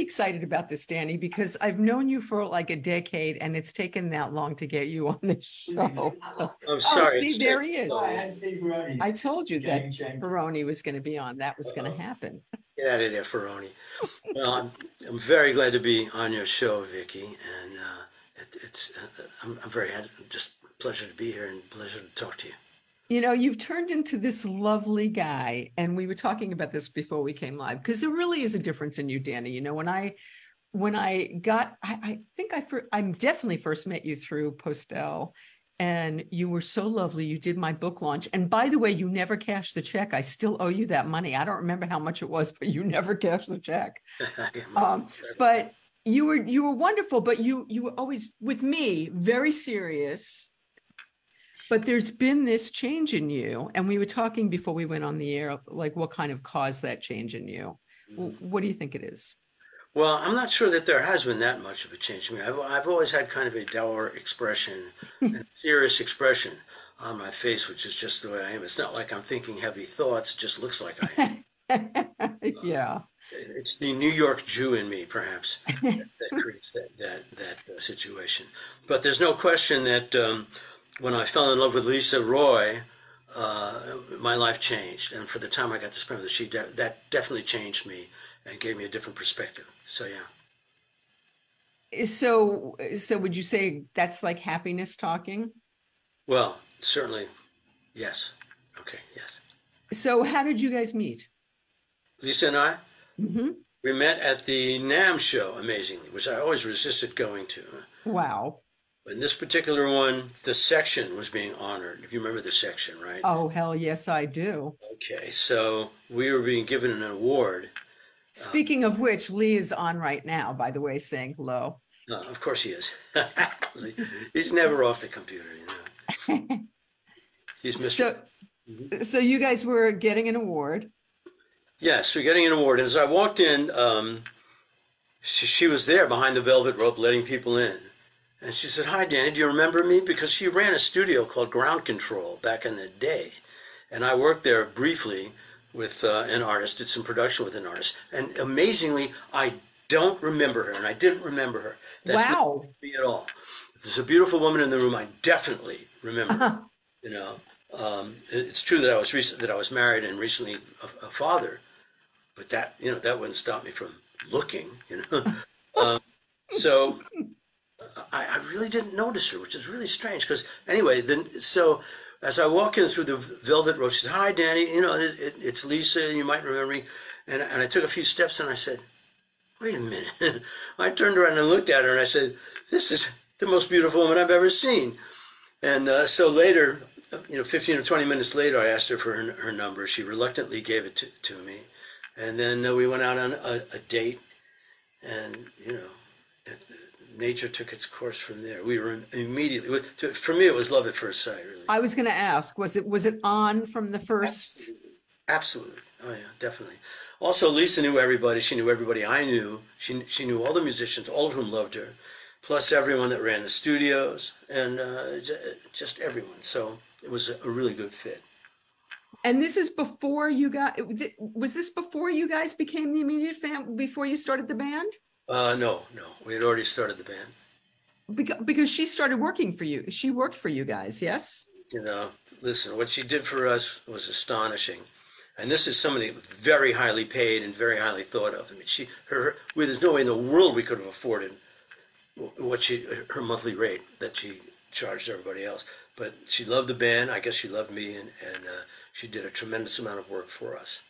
really excited about this, Danny, because I've known you for like a decade and it's taken that long to get you on the show. I'm sorry. Oh, see, there he is. Oh, I told you that Ferroni was going to be on. That was going to happen. Get out of there, Ferroni. Well, I'm very glad to be on your show, Vicky. And I'm very happy. Just pleasure to be here and pleasure to talk to you. You know, you've turned into this lovely guy. And we were talking about this before we came live, because there really is a difference in you, Danny. You know, I definitely first met you through Postel, and you were so lovely. You did my book launch. And by the way, you never cashed the check. I still owe you that money. I don't remember how much it was, but you never cashed the check. But you were wonderful, but you were always with me, very serious. But there's been this change in you. And we were talking before we went on the air, like what kind of caused that change in you? What do you think it is? Well, I'm not sure that there has been that much of a change in me. I've always had kind of a dour expression, a serious expression on my face, which is just the way I am. It's not like I'm thinking heavy thoughts, it just looks like I am. Yeah. It's the New York Jew in me, perhaps, that creates that situation. But there's no question that, when I fell in love with Lisa Roy, my life changed. And for the time I got to spend with her, that definitely changed me and gave me a different perspective. So, yeah. So would you say that's like happiness talking? Well, certainly, yes. Okay, yes. So how did you guys meet? Lisa and I? Mm-hmm. We met at the NAMM show, amazingly, which I always resisted going to. Wow. In this particular one, the section was being honored. If you remember the section, right? Oh, hell yes, I do. Okay, so we were being given an award. Speaking of which, Lee is on right now, by the way, saying hello. Of course he is. He's never off the computer, you know. He's Mr. So you guys were getting an award. Yes, we're getting an award. And as I walked in, she was there behind the velvet rope letting people in. And she said, "Hi, Danny, do you remember me?" Because she ran a studio called Ground Control back in the day. And I worked there briefly with an artist, did some production with an artist. And amazingly, I don't remember her, and I didn't remember her. That's wow. Not me at all. If there's a beautiful woman in the room, I definitely remember her. You know, it's true that I was married and recently a father, but that, you know, that wouldn't stop me from looking, you know. I really didn't notice her, which is really strange. Because anyway, so as I walk in through the velvet rope, she says, "Hi, Danny. You know, it's Lisa. You might remember me." And I took a few steps and I said, "Wait a minute." I turned around and looked at her and I said, "This is the most beautiful woman I've ever seen." And so later, you know, 15 or 20 minutes later, I asked her for her number. She reluctantly gave it to me, and then we went out on a date, and you know. Nature took its course from there. We were immediately, for me, it was love at first sight, really. I was going to ask, was it on from the first? Absolutely. Oh, yeah, definitely. Also, Lisa knew everybody. She knew everybody I knew. She knew all the musicians, all of whom loved her, plus everyone that ran the studios and just everyone. So it was a really good fit. And this is before you got, was this before you guys became the immediate fam, before you started the band? No, we had already started the band. Because she started working for you. She worked for you guys, yes? You know, listen, what she did for us was astonishing. And this is somebody very highly paid and very highly thought of. I mean, there's no way in the world we could have afforded what her monthly rate that she charged everybody else. But she loved the band. I guess she loved me, and she did a tremendous amount of work for us.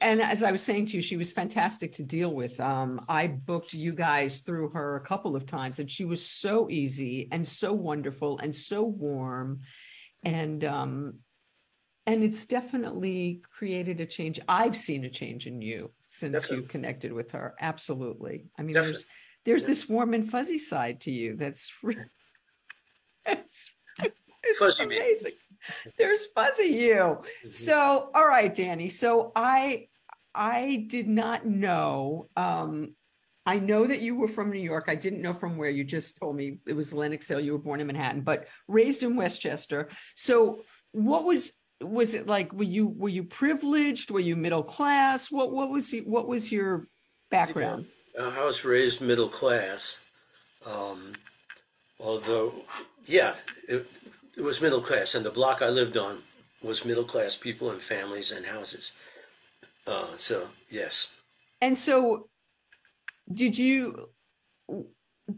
And as I was saying to you, she was fantastic to deal with. I booked you guys through her a couple of times, and she was so easy and so wonderful and so warm. And it's definitely created a change. I've seen a change in you since you connected with her. Absolutely. I mean, there's this warm and fuzzy side to you that's it's amazing. There's fuzzy you. So, all right, Danny. So I did not know. I know that you were from New York. I didn't know from where. You just told me it was Lenox Hill. You were born in Manhattan, but raised in Westchester. So what was it like? Were you privileged? Were you middle class? What was your background? I was raised middle class, although, yeah, it was middle class, and the block I lived on was middle class people and families and houses. So, yes. And so did you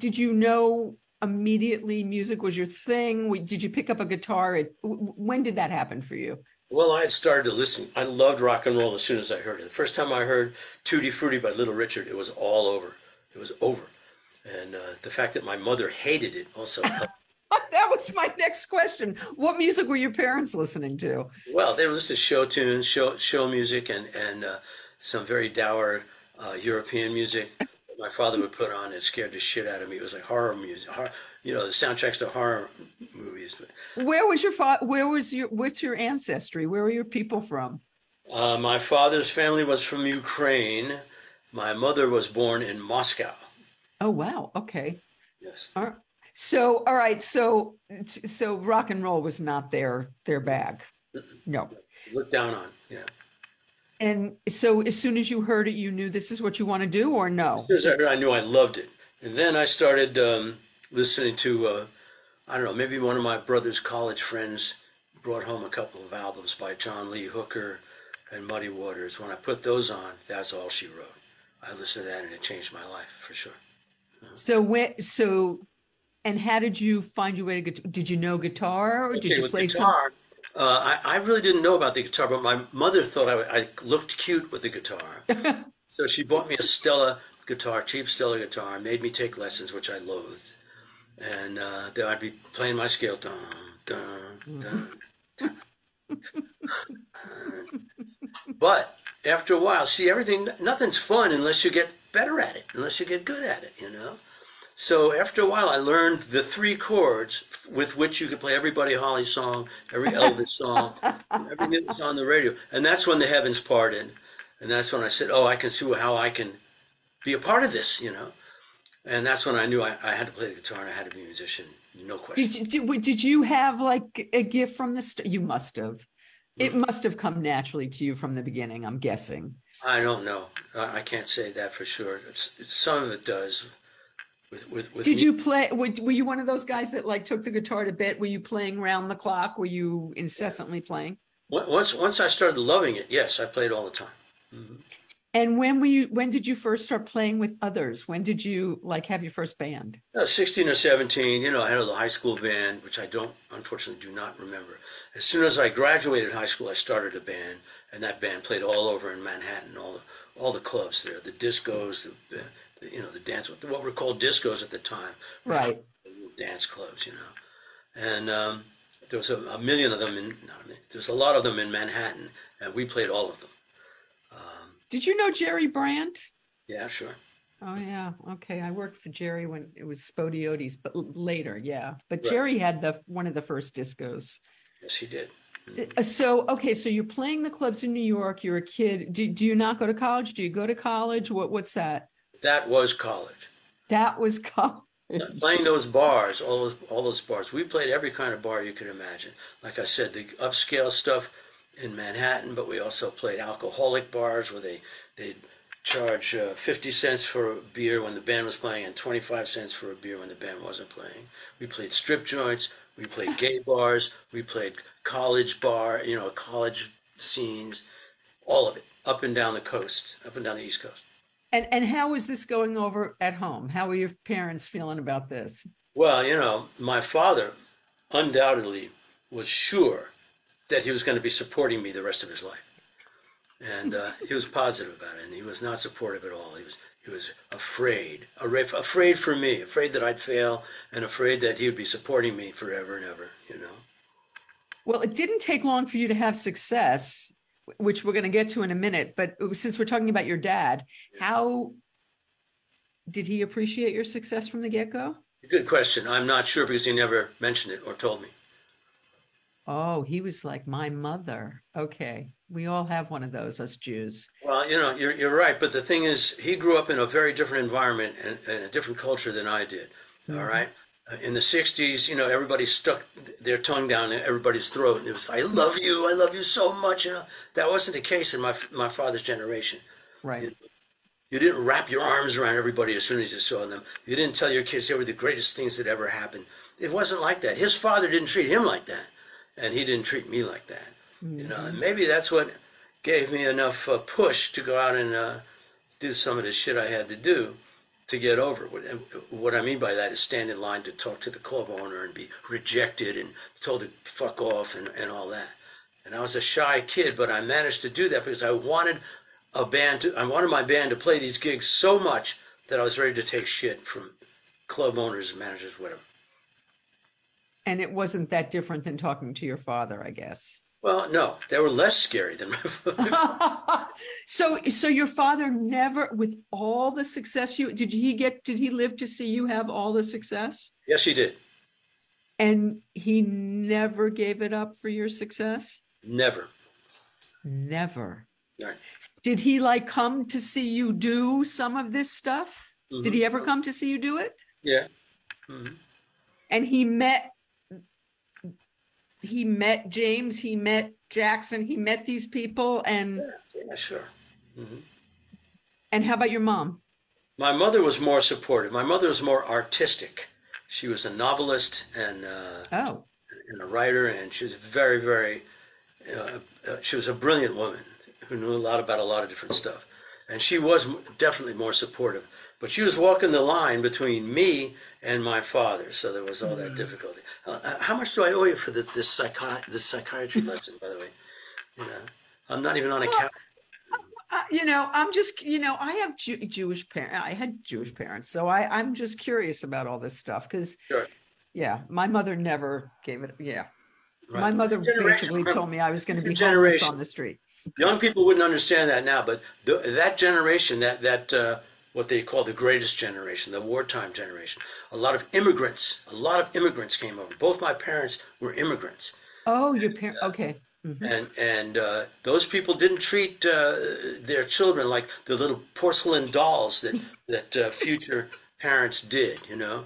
know immediately music was your thing? Did you pick up a guitar? When did that happen for you? Well, I had started to listen. I loved rock and roll as soon as I heard it. The first time I heard Tutti Frutti by Little Richard, it was all over. It was over. And the fact that my mother hated it also helped. That was my next question. What music were your parents listening to? Well, they were listening to show tunes, show music, and some very dour European music my father would put on. It scared the shit out of me. It was like horror music, the soundtracks to horror movies. What's your ancestry? Where were your people from? My father's family was from Ukraine. My mother was born in Moscow. Oh, wow. Okay. Yes. All right. So rock and roll was not their bag. No. Looked down on. Yeah. And so as soon as you heard it, you knew this is what you want to do, or no? As soon as I heard it, I knew I loved it. And then I started listening to, I don't know, maybe one of my brother's college friends brought home a couple of albums by John Lee Hooker and Muddy Waters. When I put those on, that's all she wrote. I listened to that and it changed my life for sure. And how did you find your way to guitar? Did you know guitar, or did you play guitar? I really didn't know about the guitar, but my mother thought I looked cute with the guitar. So she bought me a Stella guitar, cheap Stella guitar, made me take lessons, which I loathed. And then I'd be playing my scale, dun, dun, dun, dun. But after a while, nothing's fun unless you get better at it, unless you get good at it, So after a while, I learned the three chords with which you could play every Buddy Holly song, every Elvis song, everything that was on the radio. And that's when the heavens parted. And that's when I said, oh, I can see how I can be a part of this, And that's when I knew I had to play the guitar and I had to be a musician, no question. Did you have like a gift from the start? You must have. It must have come naturally to you from the beginning, I'm guessing. I don't know. I can't say that for sure. Some of it does. Were you one of those guys that like took the guitar to bed? Were you playing round the clock? Were you incessantly playing? Once I started loving it, yes, I played all the time. Mm-hmm. And when did you first start playing with others? When did you like have your first band? 16 or 17, I had a high school band, which I unfortunately do not remember. As soon as I graduated high school, I started a band, and that band played all over in Manhattan, all the clubs there, the discos, the dance, what were called discos at the time, right? Dance clubs, and there was a million of them there's a lot of them in Manhattan, and we played all of them. Did you know Jerry Brandt? Yeah, sure. Oh yeah, okay. I worked for Jerry when it was Spodiotis, but later, yeah. But right. Jerry had one of the first discos. Yes, he did. So, okay, so you're playing the clubs in New York. You're a kid. Do you not go to college? Do you go to college? What's that? That was college. That was college. Playing those bars, all those bars. We played every kind of bar you could imagine. Like I said, the upscale stuff in Manhattan, but we also played alcoholic bars where they'd charge 50 cents for a beer when the band was playing and 25 cents for a beer when the band wasn't playing. We played strip joints. We played gay bars. We played college bar, college scenes, all of it, up and down the coast, up and down the East Coast. And how was this going over at home? How were your parents feeling about this? Well, my father undoubtedly was sure that he was going to be supporting me the rest of his life. And he was positive about it, and he was not supportive at all. He was afraid for me, afraid that I'd fail, and afraid that he would be supporting me forever and ever, Well, it didn't take long for you to have success, which we're going to get to in a minute, but since we're talking about your dad, how did he appreciate your success from the get-go? Good question. I'm not sure because he never mentioned it or told me. Oh, he was like my mother. Okay. We all have one of those, us Jews. Well, you're right. But the thing is, he grew up in a very different environment and a different culture than I did. Mm-hmm. All right. In the 60s, everybody stuck their tongue down everybody's throat. And it was, I love you so much. That wasn't the case in my father's generation. Right. You didn't wrap your arms around everybody as soon as you saw them. You didn't tell your kids they were the greatest things that ever happened. It wasn't like that. His father didn't treat him like that, and he didn't treat me like that. Mm-hmm. You know, and maybe that's what gave me enough push to go out and do some of the shit I had to do to get over it. What I mean by that is stand in line to talk to the club owner and be rejected and told to fuck off and all that. And I was a shy kid, but I managed to do that because I wanted a band to, I wanted my band to play these gigs so much that I was ready to take shit from club owners, managers, whatever. And it wasn't that different than talking to your father, I guess. Well, no, they were less scary than my father. So your father never, with all the success you, did he live to see you have all the success? Yes, he did. And he never gave it up for your success? Never. Never. Right. Did he like come to see you do some of this stuff? Mm-hmm. Did he ever come to see you do it? Yeah. Mm-hmm. And he met James, he met Jackson, he met these people and... Yeah, sure. Mm-hmm. And how about your mom? My mother was more supportive. My mother was more artistic. She was a novelist and a writer, and she was very, very... she was a brilliant woman who knew a lot about a lot of different stuff. And she was definitely more supportive. But she was walking the line between me and my father, so there was all that difficulty. How much do I owe you for this psychiatry lesson, by the way? You know, I'm not even on account. You know, I'm just, you know, I have Jewish parents. I had Jewish parents, so I'm just curious about all this stuff because, sure. Yeah, my mother never gave it. Yeah, right. My mother basically told me I was going to be homeless on the street. Young people wouldn't understand that now, but that generation, what they call the greatest generation, the wartime generation. A lot of immigrants came over. Both my parents were immigrants. Oh, your parents, okay. Mm-hmm. And those people didn't treat their children like the little porcelain dolls that future parents did, you know?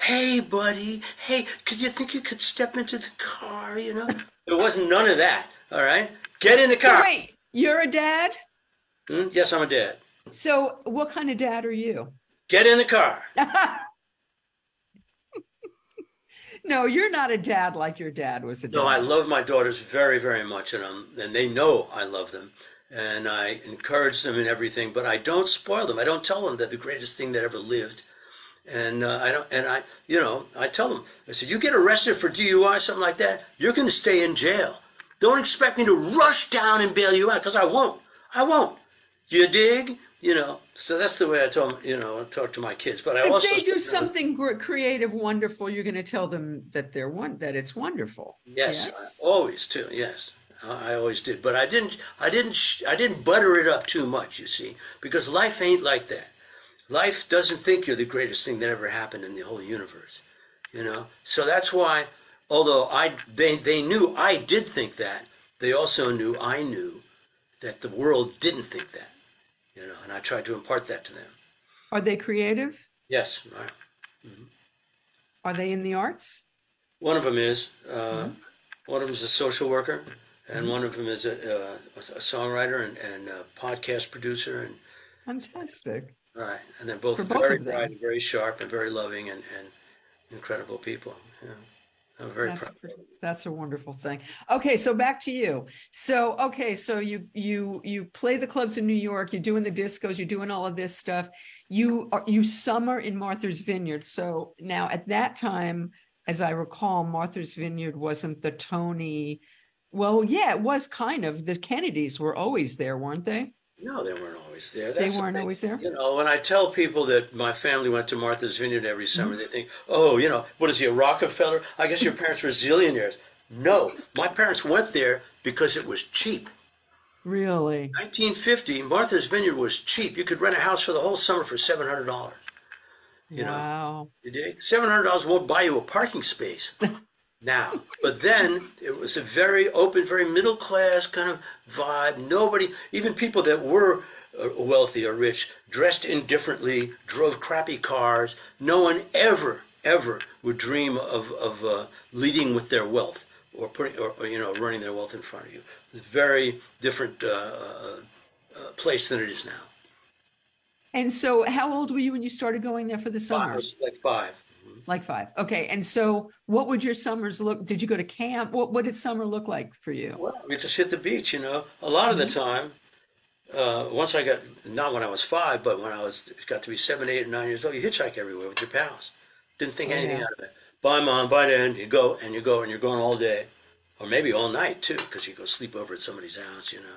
Hey, buddy, hey, could you think you could step into the car, you know? There wasn't none of that, all right? Get in the car. So wait, you're a dad? Yes, I'm a dad. So what kind of dad are you? Get in the car. No, you're not a dad like your dad was a dad. No, I love my daughters very, very much, and they know I love them, and I encourage them in everything, but I don't spoil them. I don't tell them they're the greatest thing that ever lived, and I tell them, I said, you get arrested for DUI, something like that, you're going to stay in jail. Don't expect me to rush down and bail you out, because I won't. I won't. You dig? You know, so that's the way I talk to my kids. But I also, if they do something creative, wonderful, you're going to tell them that that it's wonderful. Yes. Always too. Yes, I always did. But I didn't butter it up too much. You see, because life ain't like that. Life doesn't think you're the greatest thing that ever happened in the whole universe. You know, so that's why, although they knew I did think that, they also knew I knew that the world didn't think that. You know, and I tried to impart that to them. Are they creative? Yes. Right. Mm-hmm. Are they in the arts? One of them is. Mm-hmm. One of them is a social worker, and mm-hmm. one of them is a songwriter and a podcast producer. And fantastic. Right, and they're both very bright, and very sharp, and very loving, and incredible people. Yeah. I'm very proud. That's a wonderful thing. Okay, so back to you. So, okay, so you play the clubs in New York. You're doing the discos. You're doing all of this stuff. You summer in Martha's Vineyard. So now at that time, as I recall, Martha's Vineyard wasn't the Tony. Well, yeah, it was kind of. The Kennedys were always there, weren't they? No, they weren't always there. They weren't always there? You know, when I tell people that my family went to Martha's Vineyard every summer, mm-hmm. they think, oh, you know, what is he, a Rockefeller? I guess your parents were zillionaires. No, my parents went there because it was cheap. Really? In 1950, Martha's Vineyard was cheap. You could rent a house for the whole summer for $700. You wow. know, $700 won't buy you a parking space. Now, but then it was a very open, very middle class kind of vibe. Nobody, even people that were wealthy or rich, dressed indifferently, drove crappy cars. No one ever would dream of leading with their wealth or putting, or you know, running their wealth in front of you. It's a very different place than it is now. And so how old were you when you started going there for the summers? Like five. Okay. And so what would your summers look? Did you go to camp? What did summer look like for you? Well, we just hit the beach, you know, a lot of the time. Once I got, not when I was five, but when I was, got to be 7, 8, and 9 years old, you hitchhike everywhere with your pals. Didn't think anything out of it. Bye, Mom. Bye, Dad. You go, and you're going all day. Or maybe all night, too, because you go sleep over at somebody's house, you know.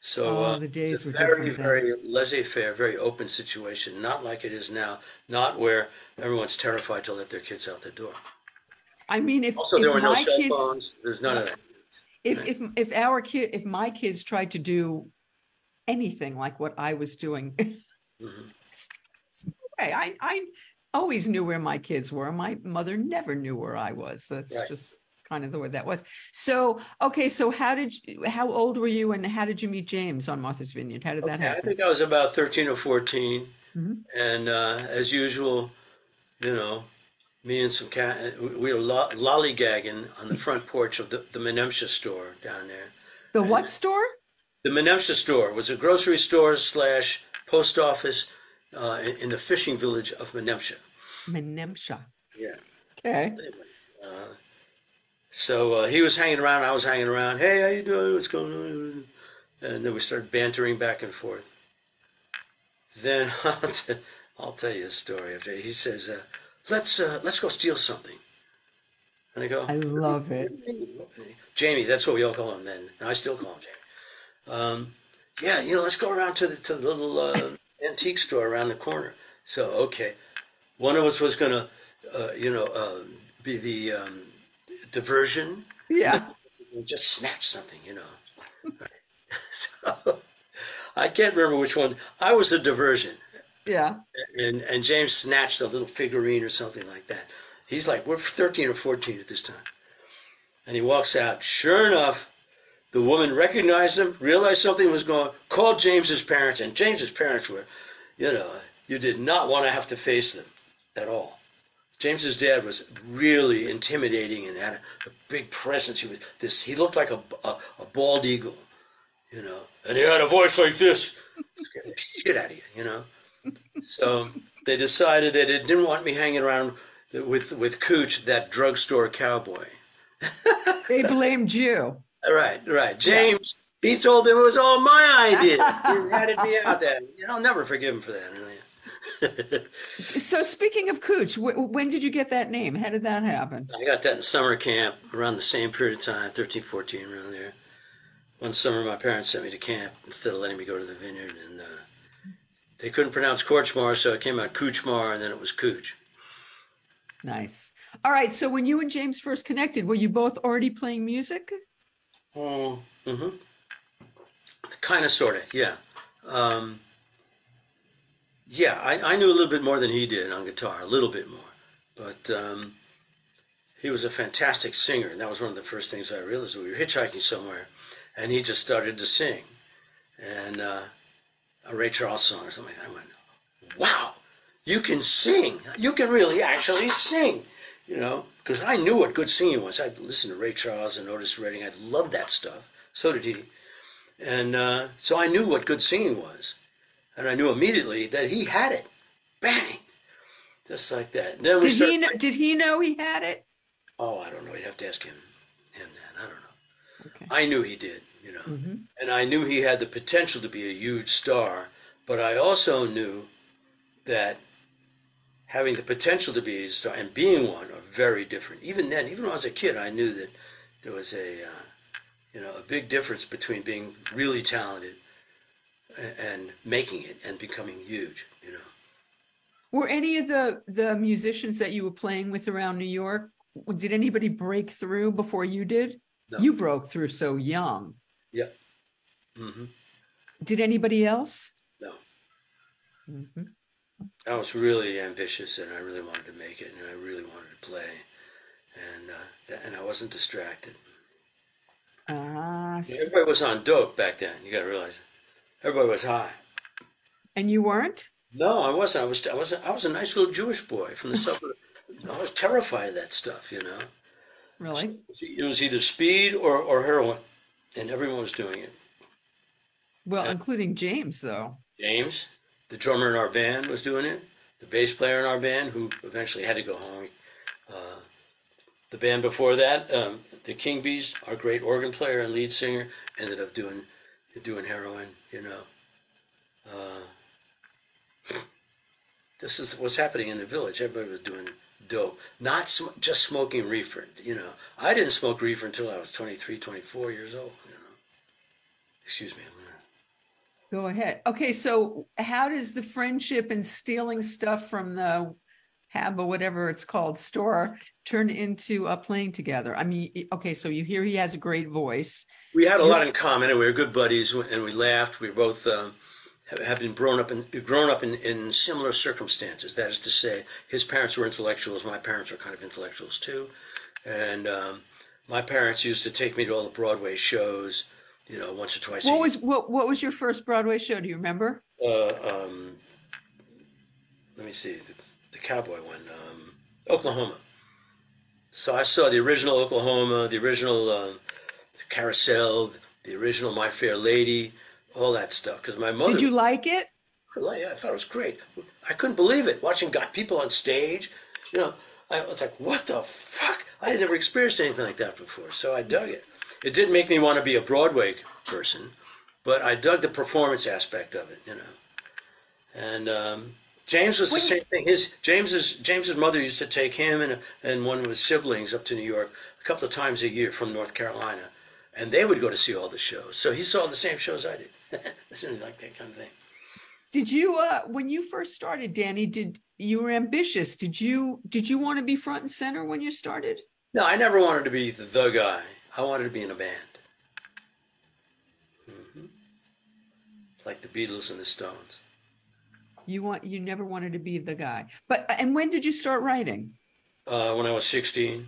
So the days were very, very laissez-faire, very open situation. Not like it is now. Not where everyone's terrified to let their kids out the door. I mean, if also there were no cell phones. There's none of that. If my kids tried to do anything like what I was doing, I always knew where my kids were. My mother never knew where I was. That's just kind of the way that was. So, okay. So how old were you and how did you meet James on Martha's Vineyard? How did that happen? I think I was about 13 or 14. And as usual, you know, me and some cat, we were lollygagging on the front porch of the Menemsha store down there. The what store? The Menemsha store was a grocery store / post office in the fishing village of Menemsha. Menemsha. Yeah. Okay. Anyway, so he was hanging around, I was hanging around. Hey, how you doing? What's going on? And then we started bantering back and forth. Then I'll tell you a story. He says, let's go steal something. And I go, I love it. Jamie, that's what we all call him then. And I still call him Jamie. Yeah, you know, let's go around to the little antique store around the corner. So, okay. One of us was going to, be the... diversion, we just snatched something, you know. So I can't remember which one. I was the diversion, and James snatched a little figurine or something like that. He's like, we're 13 or 14 at this time, and he walks out. Sure enough, the woman recognized him, realized something was going, called James's parents, and James's parents were, you know, you did not want to have to face them at all. James's dad was really intimidating and had a big presence. He looked like a bald eagle, you know, and he had a voice like this. Scared the shit out of you, you know. So they decided that it didn't want me hanging around with Cooch, that drugstore cowboy. They blamed you. Right. James, he told them it was all my idea. He ratted me out there. You know, I'll never forgive him for that, really. So speaking of Cooch, when did you get that name? How did that happen? I got that in summer camp around the same period of time, 13, 14, around there. One summer, my parents sent me to camp instead of letting me go to the vineyard. And they couldn't pronounce Korchmar, so it came out Coochmar, and then it was Cooch. Nice. All right, so when you and James first connected, were you both already playing music? Oh, kind of, sort of, yeah. Yeah, I knew a little bit more than he did on guitar, a little bit more. But he was a fantastic singer, and that was one of the first things I realized. We were hitchhiking somewhere, and he just started to sing. And a Ray Charles song or something. I went, wow, you can sing. You can really actually sing, you know, because I knew what good singing was. I'd listened to Ray Charles and Otis Redding. I loved that stuff. So did he. And so I knew what good singing was. And I knew immediately that he had it, bang, just like that. And then did he know he had it? Oh, I don't know. You'd have to ask him that. I don't know. Okay. I knew he did, you know, and I knew he had the potential to be a huge star. But I also knew that having the potential to be a star and being one are very different. Even then, even when I was a kid, I knew that there was a big difference between being really talented and making it and becoming huge, you know. Were any of the musicians that you were playing with around New York, did anybody break through before you did? No. You broke through so young. Yeah. Did anybody else? No. I was really ambitious, and I really wanted to make it, and I really wanted to play, and I wasn't distracted. Everybody was on dope back then. You got to realize. Everybody was high. And you weren't? No, I wasn't. I was a nice little Jewish boy from the suburbs. I was terrified of that stuff, you know. Really? So it was either speed or heroin, and everyone was doing it. Well, including James, though. James? The drummer in our band was doing it. The bass player in our band, who eventually had to go home. The band before that, the King Bees, our great organ player and lead singer, ended up doing heroin, you know. This is what's happening in the village. Everybody was doing dope. Not just smoking reefer, you know. I didn't smoke reefer until I was 23, 24 years old, you know. Excuse me. Go ahead. Okay, so how does the friendship and stealing stuff from the Hab or whatever it's called store turn into playing together? I mean, okay, so you hear he has a great voice. We had a lot in common, and we were good buddies, and we laughed. We both have been grown up in similar circumstances. That is to say, his parents were intellectuals. My parents were kind of intellectuals too, and my parents used to take me to all the Broadway shows. You know, once or twice a year. What was your first Broadway show? Do you remember? Let me see, the cowboy one, Oklahoma. So I saw the original Oklahoma, the original Carousel, the original My Fair Lady, all that stuff. Because my mother. Did you like it? Yeah, I thought it was great. I couldn't believe it. Watching people on stage, you know, I was like, what the fuck? I had never experienced anything like that before. So I dug it. It didn't make me want to be a Broadway person, but I dug the performance aspect of it, you know. And James was the same thing. James's mother used to take him and one of his siblings up to New York a couple of times a year from North Carolina, and they would go to see all the shows. So he saw the same shows I did. Like that kind of thing. Did you when you first started, Danny? You were ambitious? Did you want to be front and center when you started? No, I never wanted to be the guy. I wanted to be in a band, like the Beatles and the Stones. You never wanted to be the guy, and when did you start writing? When I was 16.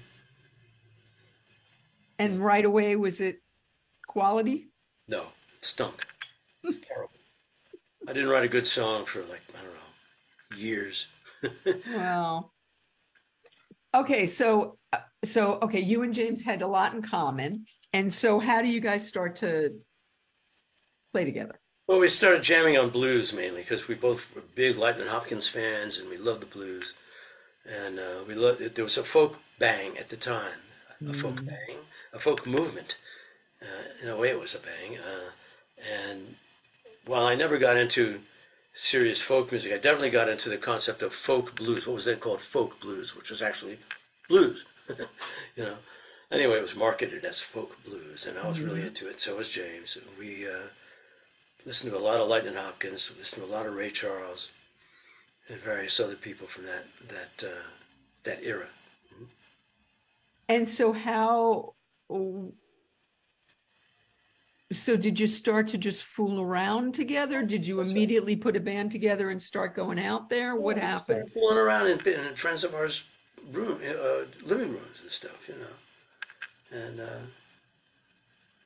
And right away, was it quality? No, it stunk. It was terrible. I didn't write a good song for like, I don't know, years. Wow. Okay, so, you and James had a lot in common. And so how do you guys start to play together? Well, we started jamming on blues mainly because we both were big Lightnin' Hopkins fans and we loved the blues. And there was a folk bang at the time, a folk movement. In a way, it was a bang. And while I never got into serious folk music, I definitely got into the concept of folk blues, what was then called folk blues, which was actually blues, you know. Anyway, it was marketed as folk blues, and I was really into it. So was James. We listened to a lot of Lightnin' Hopkins, listened to a lot of Ray Charles, and various other people from that era. Mm-hmm. And so So did you start to just fool around together? Did you immediately put a band together and start going out there? What happened? Fooling around in friends of ours' living rooms and stuff, you know. And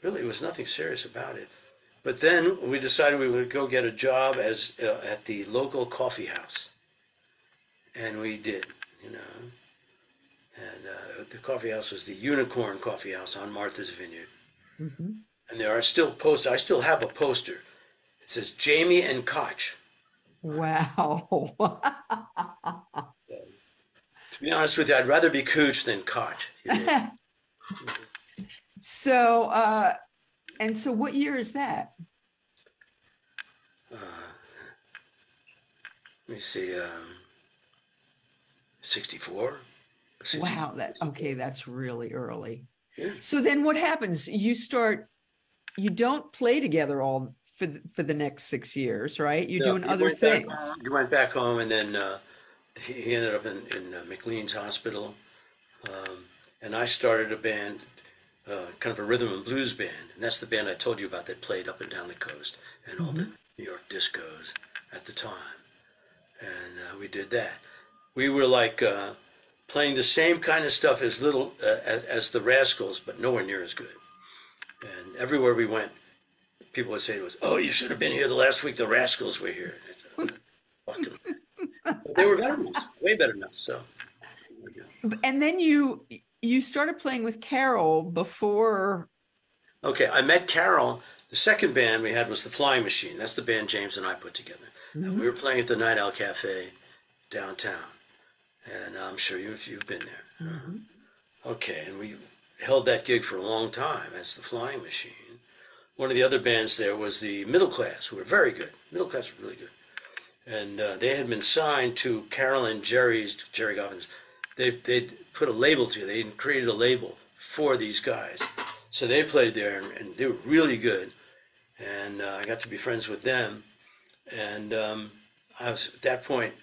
really, it was nothing serious about it. But then we decided we would go get a job as at the local coffee house, and we did, you know. And the coffee house was the Unicorn Coffee House on Martha's Vineyard. Mm-hmm. And there are still posters. I still have a poster. It says Jamie and Koch. Wow. To be honest with you, I'd rather be Cooch than Koch. Yeah. So, and so what year is that? Let me see. 64. 64. Wow. That's really early. Yeah. So then what happens? You don't play together all for the next 6 years, right? You're doing other things. You went back home, and then he ended up in McLean's Hospital, and I started a band, kind of a rhythm and blues band, and that's the band I told you about that played up and down the coast and all the New York discos at the time, and we did that. We were like playing the same kind of stuff as as the Rascals, but nowhere near as good. And everywhere we went, people would say to us, "Oh, you should have been here the last week. The Rascals were here." They were better than us, way better than us. So. And then you started playing with Carole before. Okay, I met Carole. The second band we had was the Flying Machine. That's the band James and I put together. And we were playing at the Night Owl Cafe downtown, and I'm sure you've been there. Mm-hmm. Okay, and we held that gig for a long time. That's the Flying Machine. One of the other bands there was the Middle Class, who were very good. Middle Class were really good. And they had been signed to Carol and Jerry Goffin's. They put a label together. They created a label for these guys. So they played there, and they were really good. And I got to be friends with them. And I was, at that point,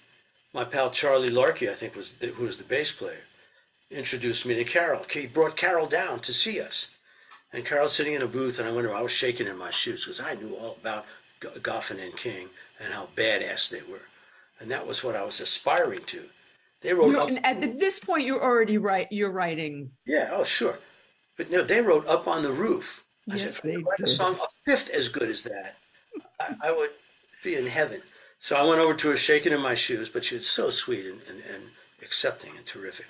my pal Charlie Larkey, I think, who was the bass player, introduced me to Carol. He brought Carol down to see us. And Carol's sitting in a booth, and I went, I was shaking in my shoes, because I knew all about Goffin and King and how badass they were. And that was what I was aspiring to. They wrote up, and at this point, you're already writing. Yeah, oh, sure. But no, they wrote Up on the Roof. I yes, said, if I write a song a fifth as good as that, I would be in heaven. So I went over to her shaking in my shoes, but she was so sweet and accepting and terrific.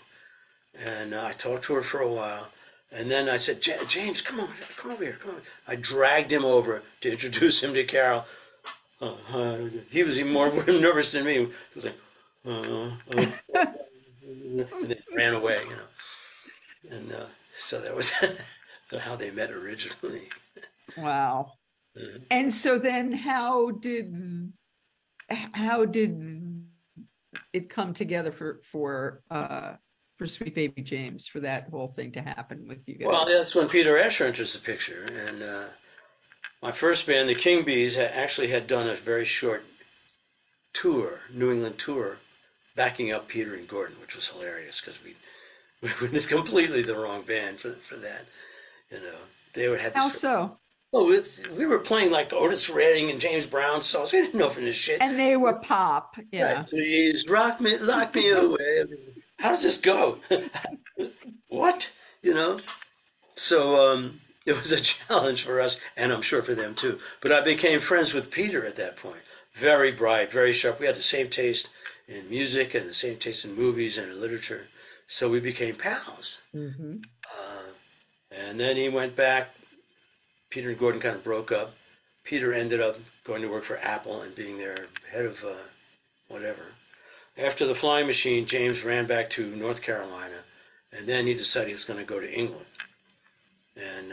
And I talked to her for a while. And then I said, James, come over here, come on. I dragged him over to introduce him to Carol. He was even more nervous than me. He was like, and then ran away, you know. And so that was how they met originally. Wow. And so then how did it come together for Sweet Baby James, for that whole thing to happen with you guys? Well, that's when Peter Asher enters the picture. And my first band, the King Bees, actually had done a very short tour, New England tour, backing up Peter and Gordon, which was hilarious because we were completely the wrong band for that. You know, they would have this. How so? Well, we were playing like Otis Redding and James Brown songs. We didn't know from this shit. And they were pop. Yeah. Right. Please lock me away. How does this go? What? You know? So it was a challenge for us, and I'm sure for them too. But I became friends with Peter at that point. Very bright, very sharp. We had the same taste in music and the same taste in movies and in literature. So we became pals. Mm-hmm. And then he went back. Peter and Gordon kind of broke up. Peter ended up going to work for Apple and being their head of whatever. After the Flying Machine, James ran back to North Carolina, and then he decided he was going to go to England, and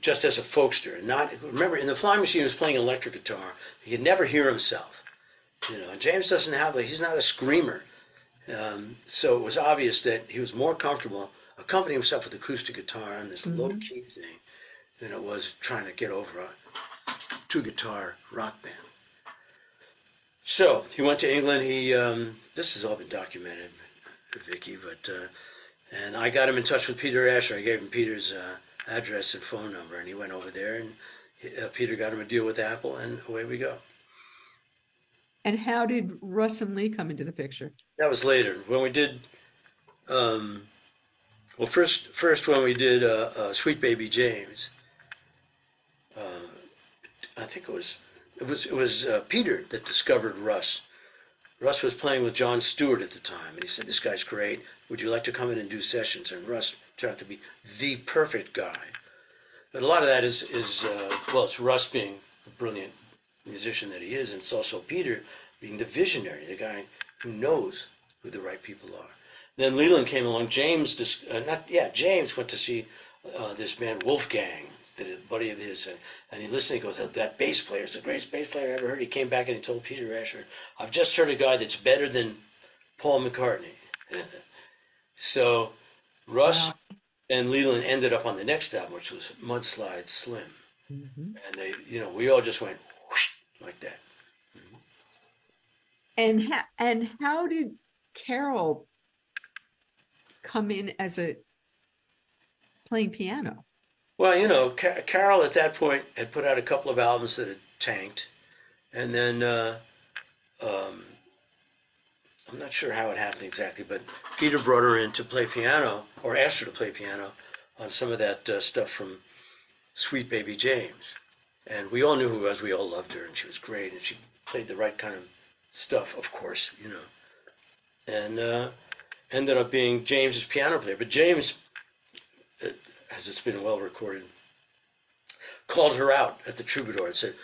just as a folkster. Not remember, in the Flying Machine, he was playing electric guitar. He could never hear himself, you know. And James doesn't have he's not a screamer, so it was obvious that he was more comfortable accompanying himself with acoustic guitar on this low key thing than it was trying to get over a two guitar rock band. So he went to England. He this has all been documented, Vicky. But and I got him in touch with Peter Asher. I gave him Peter's address and phone number, and he went over there. And Peter got him a deal with Apple, and away we go. And how did Russ and Lee come into the picture? That was later when we did. Well, first when we did Sweet Baby James. I think it was. It was Peter that discovered Russ. Russ was playing with Jon Stewart at the time, and he said, "This guy's great. Would you like to come in and do sessions?" And Russ turned out to be the perfect guy. But a lot of that is well, it's Russ being a brilliant musician that he is, and it's also Peter being the visionary, the guy who knows who the right people are. Then Leland came along. James went to see this band Wolfgang. A buddy of his, and he listened, he goes, that bass player is the greatest bass player I ever heard. He came back and he told Peter Asher, I've just heard a guy that's better than Paul McCartney. So Russ and Leland ended up on the next album, which was Mudslide Slim. Mm-hmm. And they, you know, we all just went whoosh, like that. Mm-hmm. And how did Carol come in as playing piano? Well, you know, Carol at that point had put out a couple of albums that had tanked, and then I'm not sure how it happened exactly, but Peter brought her in to play piano, or asked her to play piano on some of that stuff from Sweet Baby James. And we all knew who she was, we all loved her, and she was great, and she played the right kind of stuff, of course, you know. And ended up being James's piano player, but James, as it's been well recorded, called her out at the Troubadour and said,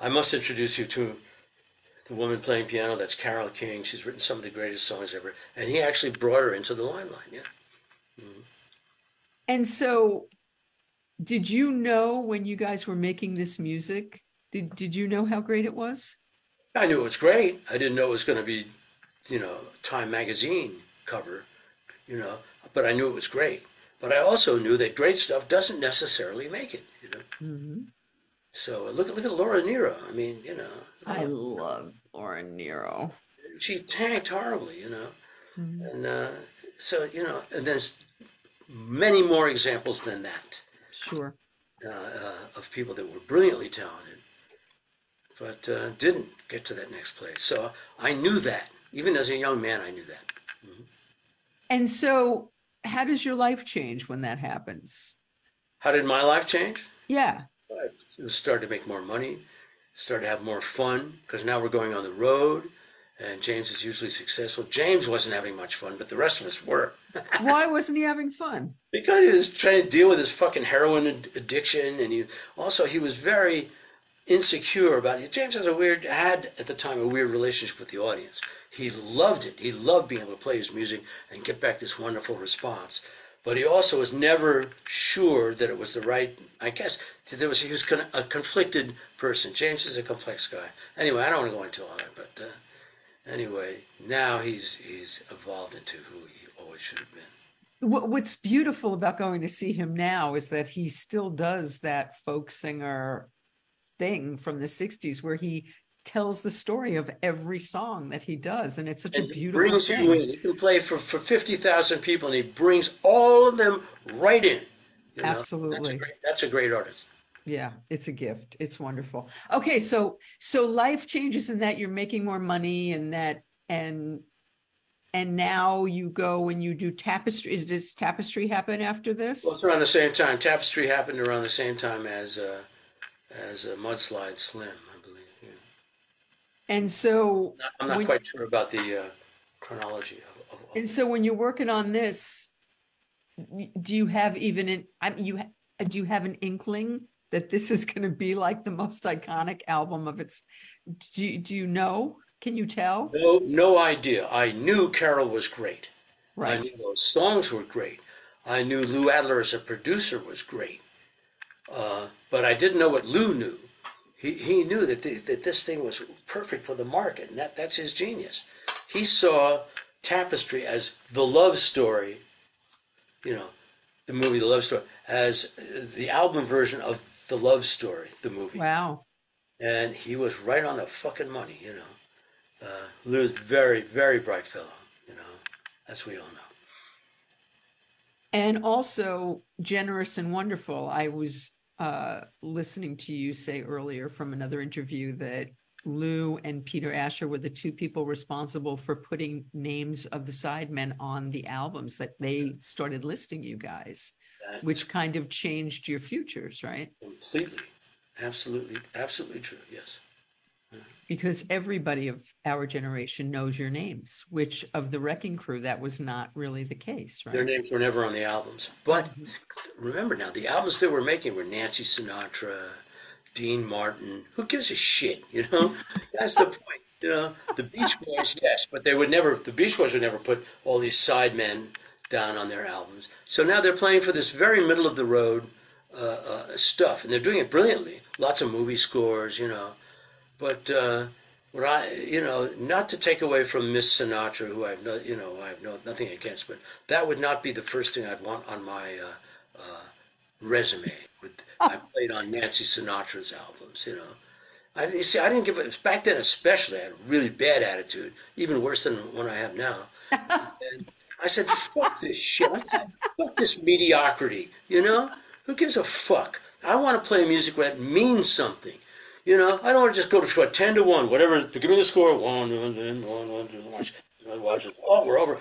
I must introduce you to the woman playing piano, that's Carole King. She's written some of the greatest songs ever. And he actually brought her into the limelight, yeah. Mm-hmm. And so did you know when you guys were making this music, did you know how great it was? I knew it was great. I didn't know it was going to be, you know, Time magazine cover, you know, but I knew it was great. But I also knew that great stuff doesn't necessarily make it, you know. Mm-hmm. So look at Laura Nero. I mean, you know. I love Laura Nero. She tanked horribly, you know. Mm-hmm. And so, you know, and there's many more examples than that. Sure. Of people that were brilliantly talented, but didn't get to that next place. So I knew that. Even as a young man, I knew that. Mm-hmm. And so how does your life change when that happens? How did my life change? Yeah. I started to make more money, started to have more fun, because now we're going on the road, and James is usually successful. James wasn't having much fun, but the rest of us were. Why wasn't he having fun? Because he was trying to deal with his fucking heroin addiction, and he was very insecure about it. James had at the time a weird relationship with the audience. He loved it. He loved being able to play his music and get back this wonderful response. But he also was never sure that it was the right, I guess, that there was, he was a conflicted person. James is a complex guy. Anyway, I don't want to go into all that, but anyway, now he's evolved into who he always should have been. What's beautiful about going to see him now is that he still does that folk singer thing from the 60s where he tells the story of every song that he does, and it's such a beautiful thing. You in. He can play for 50,000 people, and he brings all of them right in. You absolutely. That's a great artist. Yeah, it's a gift. It's wonderful. Okay, so life changes in that you're making more money, and that and now you go and you do Tapestry. Does Tapestry happen after this? Well, it's around the same time. Tapestry happened around the same time as Mudslide Slim. And so I'm not quite sure about the chronology of and so when you're working on this, do you have even do you have an inkling that this is going to be like the most iconic album of its? Do you know? Can you tell? No idea. I knew Carole was great. Right. I knew those songs were great. I knew Lou Adler as a producer was great, but I didn't know what Lou knew. He knew that this thing was perfect for the market, and that's his genius. He saw Tapestry as the love story, you know, the movie The Love Story, as the album version of The Love Story, the movie. Wow. And he was right on the fucking money, you know. Lou was very, very bright fellow, you know, as we all know. And also generous and wonderful. I was listening to you say earlier from another interview that Lou and Peter Asher were the two people responsible for putting names of the sidemen on the albums, that they started listing you guys, which kind of changed your futures, right? Completely. Absolutely true, yes. Because everybody of our generation knows your names, which of the Wrecking Crew, that was not really the case, right? Their names were never on the albums. But remember now, the albums they were making were Nancy Sinatra, Dean Martin. Who gives a shit, you know? That's the point, you know? The Beach Boys, yes, but the Beach Boys would never put all these sidemen down on their albums. So now they're playing for this very middle-of-the-road stuff, and they're doing it brilliantly. Lots of movie scores, you know. But what not to take away from Miss Sinatra, who I have nothing against, but that would not be the first thing I'd want on my resume. I played on Nancy Sinatra's albums, you know. I didn't give it back then, especially. I had a really bad attitude, even worse than what I have now. And I said, "Fuck this shit! Fuck this mediocrity! You know, who gives a fuck? I want to play music that means something." You know, I don't want to just go to 10-1, whatever. Give me the score. One, oh, we're over.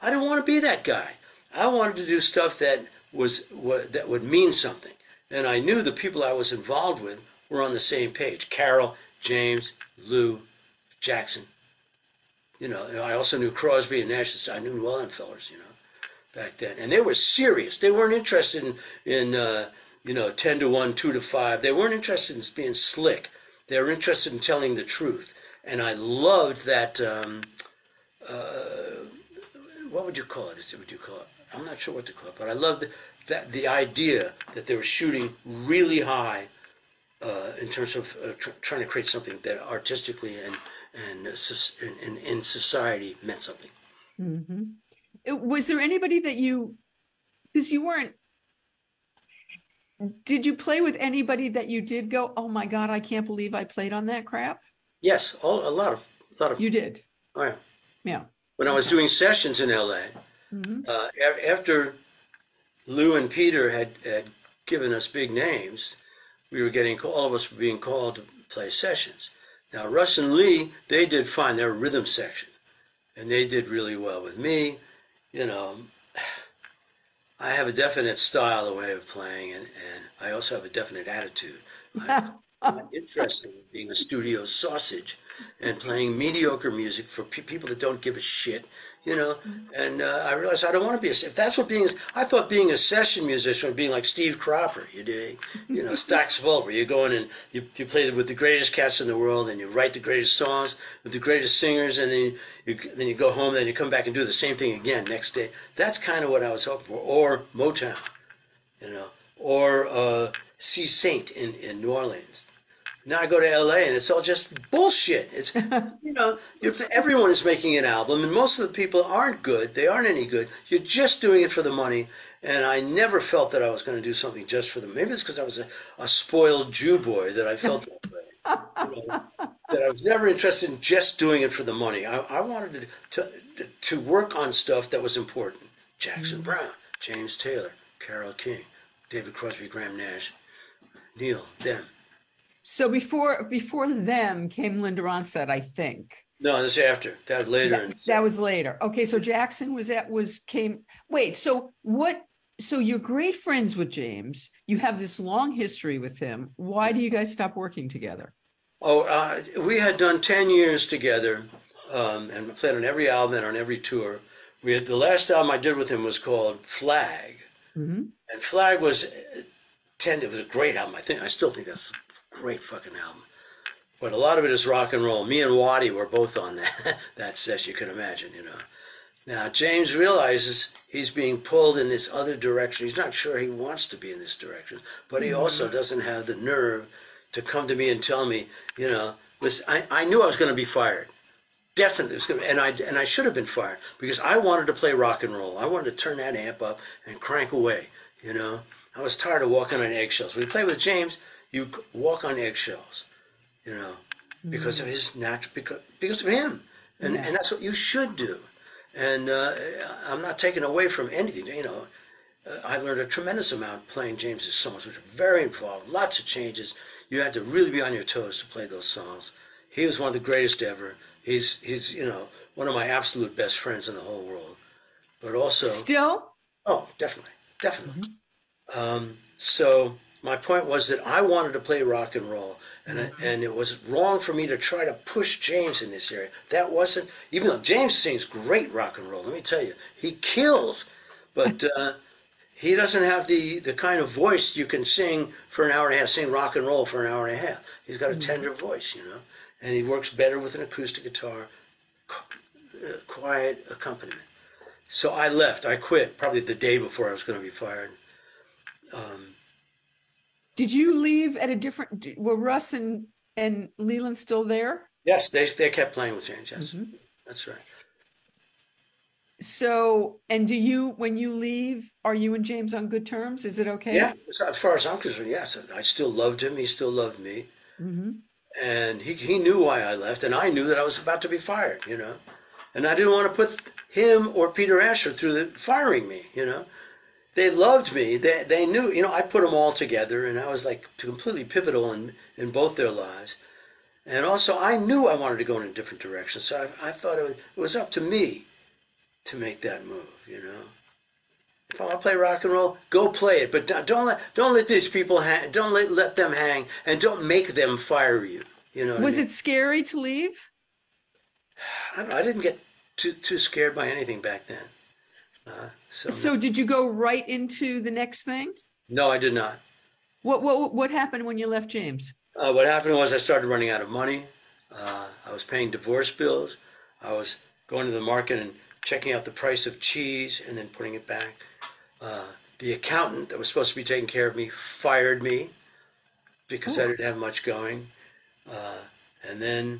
I didn't want to be that guy. I wanted to do stuff that that would mean something. And I knew the people I was involved with were on the same page. Carole, James, Lou, Jackson. You know, I also knew Crosby and Nash. I knew all them fellers, you know, back then. And they were serious. They weren't interested in 10-1, 2-5. They weren't interested in being slick. They were interested in telling the truth. And I loved that, what would you call it? I'm not sure what to call it, but I loved that the idea that they were shooting really high in terms of trying to create something that artistically and in society meant something. Mm-hmm. Was there anybody that you, because you weren't, did you play with anybody that you did go, oh my God, I can't believe I played on that crap? Yes, a lot of. You did? Oh, yeah. Yeah. When I was doing sessions in LA, mm-hmm. After Lou and Peter had given us big names, we were getting, all of us were being called to play sessions. Now, Russ and Lee, they did fine, their rhythm section, and they did really well with me. You know, I have a definite style, a way of playing, and I also have a definite attitude. I'm not interested in being a studio sausage and playing mediocre music for people that don't give a shit, you know. And I realized I don't want to be a, if that's what being is, I thought being a session musician would be like Steve Cropper, you know, Stax Volt, where you go in and you play with the greatest cats in the world and you write the greatest songs with the greatest singers, and then you go home, then you come back and do the same thing again next day. That's kind of what I was hoping for. Or Motown, you know, or Sea Saint in New Orleans. Now I go to LA and it's all just bullshit. It's, you know, everyone is making an album and most of the people aren't good. They aren't any good. You're just doing it for the money. And I never felt that I was going to do something just for them. Maybe it's because I was a spoiled Jew boy that I felt that way. You know, that I was never interested in just doing it for the money. I wanted to work on stuff that was important. Jackson Browne, James Taylor, Carole King, David Crosby, Graham Nash, Neil, them. So before them came Linda Ronstadt, I think. No, this after. That was later. That was later. Okay, so Jackson came. Wait, so what? So you're great friends with James. You have this long history with him. Why do you guys stop working together? Oh, we had done 10 years together, and played on every album and on every tour. The last album I did with him was called Flag, and Flag was It was a great album. I still think that's. Great fucking album, but a lot of it is rock and roll. Me and Waddy were both on that set. You can imagine, you know. Now James realizes he's being pulled in this other direction. He's not sure he wants to be in this direction, but he also doesn't have the nerve to come to me and tell me, you know, listen, I knew I was going to be fired. Definitely, was going to, and I should have been fired because I wanted to play rock and roll. I wanted to turn that amp up and crank away. You know, I was tired of walking on eggshells. We played with James. You walk on eggshells, you know, because of his natural, because of him, and that's what you should do. And I'm not taking away from anything, you know. I learned a tremendous amount playing James's songs, which are very involved, lots of changes. You had to really be on your toes to play those songs. He was one of the greatest ever. He's you know, one of my absolute best friends in the whole world. But also still, oh, definitely. So. My point was that I wanted to play rock and roll, and it was wrong for me to try to push James in this area. That wasn't, even though James sings great rock and roll, let me tell you, he kills, but he doesn't have the kind of voice you can sing for an hour and a half, sing rock and roll for an hour and a half. He's got a tender voice, you know, and he works better with an acoustic guitar, quiet accompaniment. So I left, I quit, probably the day before I was going to be fired. Did you leave at a different, were Russ and Leland still there? Yes, they kept playing with James, yes. That's right. So, and do you, when you leave, are you and James on good terms? Is it okay? Yeah, as far as I'm concerned, yes. I still loved him, he still loved me. And he knew why I left, and I knew that I was about to be fired, you know. And I didn't want to put him or Peter Asher through firing me, you know. They loved me. They knew, you know, I put them all together and I was like completely pivotal in both their lives. And also I knew I wanted to go in a different direction. So I thought it was up to me to make that move, you know. If I want to play rock and roll, go play it. But don't let these people hang, don't let them hang, and don't make them fire you. You know what I mean? Was it scary to leave? I don't know. I didn't get too scared by anything back then. So did you go right into the next thing? No, I did not. What happened when you left James? What happened was I started running out of money. I was paying divorce bills. I was going to the market and checking out the price of cheese and then putting it back. The accountant that was supposed to be taking care of me fired me because I didn't have much going. And then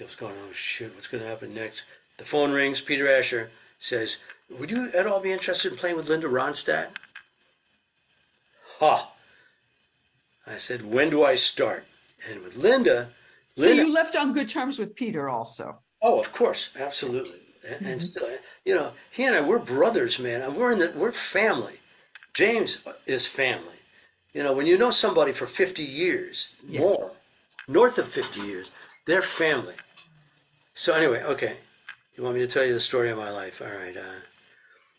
I was going, oh, shoot, what's going to happen next? The phone rings. Peter Asher says, would you at all be interested in playing with Linda Ronstadt? Ha! I said, when do I start? And with Linda. So you left on good terms with Peter also. Oh, of course. Absolutely. And still, you know, he and I, we're brothers, man. We're family. James is family. You know, when you know somebody for 50 years, yeah, more, north of 50 years, they're family. So anyway, okay. You want me to tell you the story of my life? All right.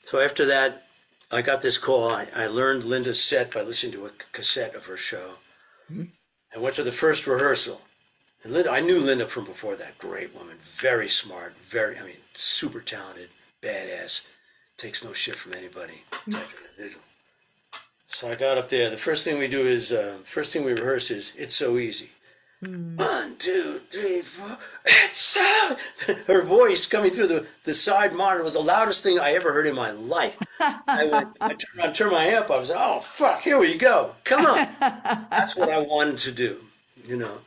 So after that, I got this call. I learned Linda's set by listening to a cassette of her show. Mm-hmm. I went to the first rehearsal. And Linda, I knew Linda from before that. Great woman, very smart, very, I mean, super talented, badass, takes no shit from anybody type of individual. So I got up there. The first thing we do is, first thing we rehearse is It's So Easy. One, two, three, four, it's so... Her voice coming through the side monitor was the loudest thing I ever heard in my life. I turned my amp up. I was like, oh, fuck, here we go. Come on. That's what I wanted to do, you know,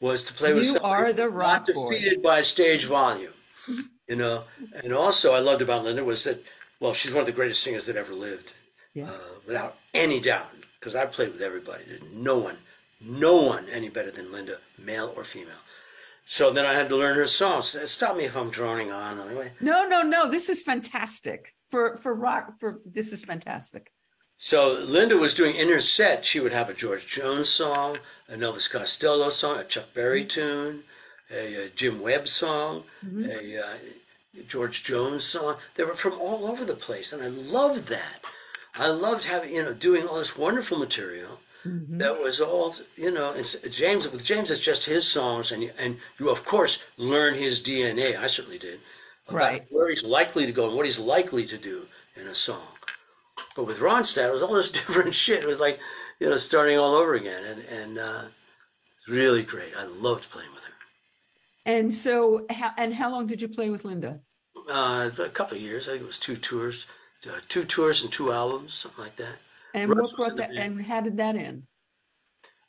was to play with somebody not defeated by stage volume, you know. And also I loved about Linda was that, well, she's one of the greatest singers that ever lived, yeah, without any doubt, because I played with everybody. There's no one any better than Linda, male or female. So then I had to learn her songs. Stop me if I'm droning on. Anyway. No. This is fantastic. This is fantastic. So Linda was doing in her set, she would have a George Jones song, an Elvis Costello song, a Chuck Berry tune, a Jim Webb song, a George Jones song. They were from all over the place, and I loved that. I loved having, you know, doing all this wonderful material that was all, you know. And James, with James, it's just his songs, and you of course learn his DNA. I certainly did, about where he's likely to go and what he's likely to do in a song. But with Ronstadt, it was all this different shit. It was like, you know, starting all over again. And really great. I loved playing with her. And so, how long did you play with Linda? A couple of years. I think it was two tours and two albums, something like that. And Russ, what brought that? And how did that end?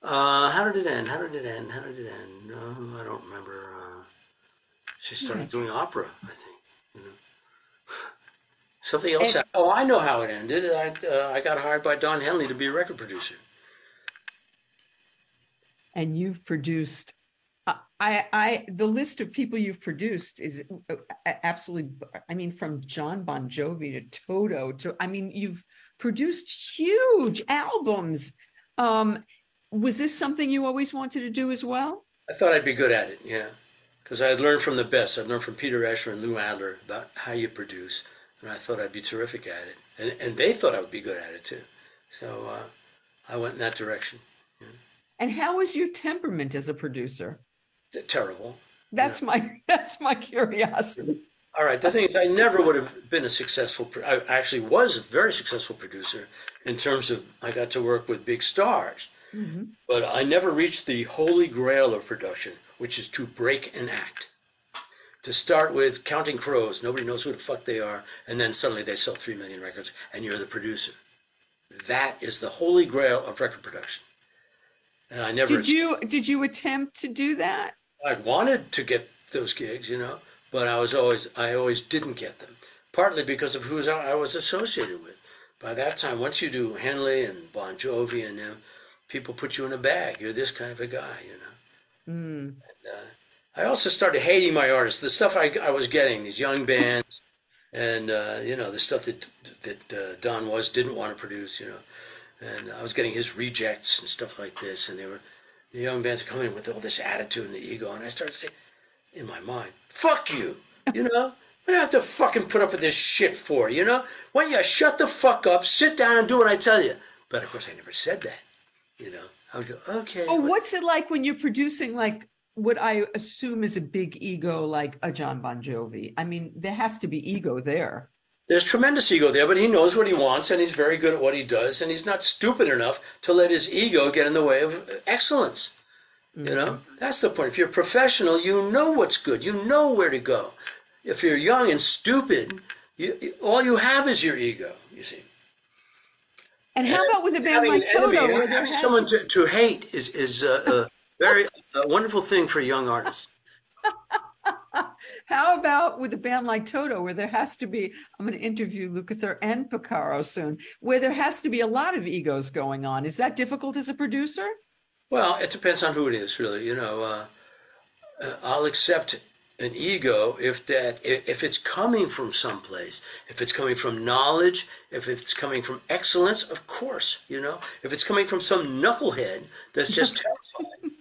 How did it end? I don't remember. She started doing opera, I think. You know. Something else happened. Oh, I know how it ended. I got hired by Don Henley to be a record producer. And you've produced, the list of people you've produced is absolutely, I mean, from Jon Bon Jovi to Toto to, I mean, you've produced huge albums. Was this something you always wanted to do as well? I thought I'd be good at it, yeah. Because I had learned from the best. I'd learned from Peter Asher and Lou Adler about how you produce. And I thought I'd be terrific at it. And they thought I would be good at it, too. So I went in that direction. Yeah. And how was your temperament as a producer? Terrible. That's my curiosity. All right. The thing is, I never would have been a successful... I actually was a very successful producer in terms of I got to work with big stars. Mm-hmm. But I never reached the holy grail of production, which is to break an act. To start with Counting Crows, nobody knows who the fuck they are, and then suddenly they sell 3 million records, and you're the producer. That is the holy grail of record production. And I never... Did you attempt to do that? I wanted to get those gigs, you know, but I always didn't get them, partly because of who I was associated with. By that time, once you do Henley and Bon Jovi and them, people put you in a bag. You're this kind of a guy, you know. Mm. And I also started hating my artists, the stuff I was getting, these young bands, and, you know, the stuff that Don didn't want to produce, you know. And I was getting his rejects and stuff like this, and the young bands coming with all this attitude and the ego, and I started saying, in my mind, fuck you, you know? I don't have to fucking put up with this shit for you, you know? Why don't you shut the fuck up, sit down and do what I tell you? But, of course, I never said that, you know? I would go, okay. Oh, what's it like when you're producing, like, what I assume is a big ego like a Jon Bon Jovi? I mean, there has to be ego there. There's tremendous ego there, but he knows what he wants and he's very good at what he does and he's not stupid enough to let his ego get in the way of excellence. You know, that's the point. If you're professional, you know what's good. You know where to go. If you're young and stupid, all you have is your ego, you see. And how about with a band like Toto? Having someone to hate is a very wonderful thing for young artists. How about with a band like Toto, where there has to be, I'm going to interview Lukather and Porcaro soon, where there has to be a lot of egos going on. Is that difficult as a producer? Well, it depends on who it is, really. You know, I'll accept an ego if it's coming from someplace, if it's coming from knowledge, if it's coming from excellence, of course, you know. If it's coming from some knucklehead that's just terrified,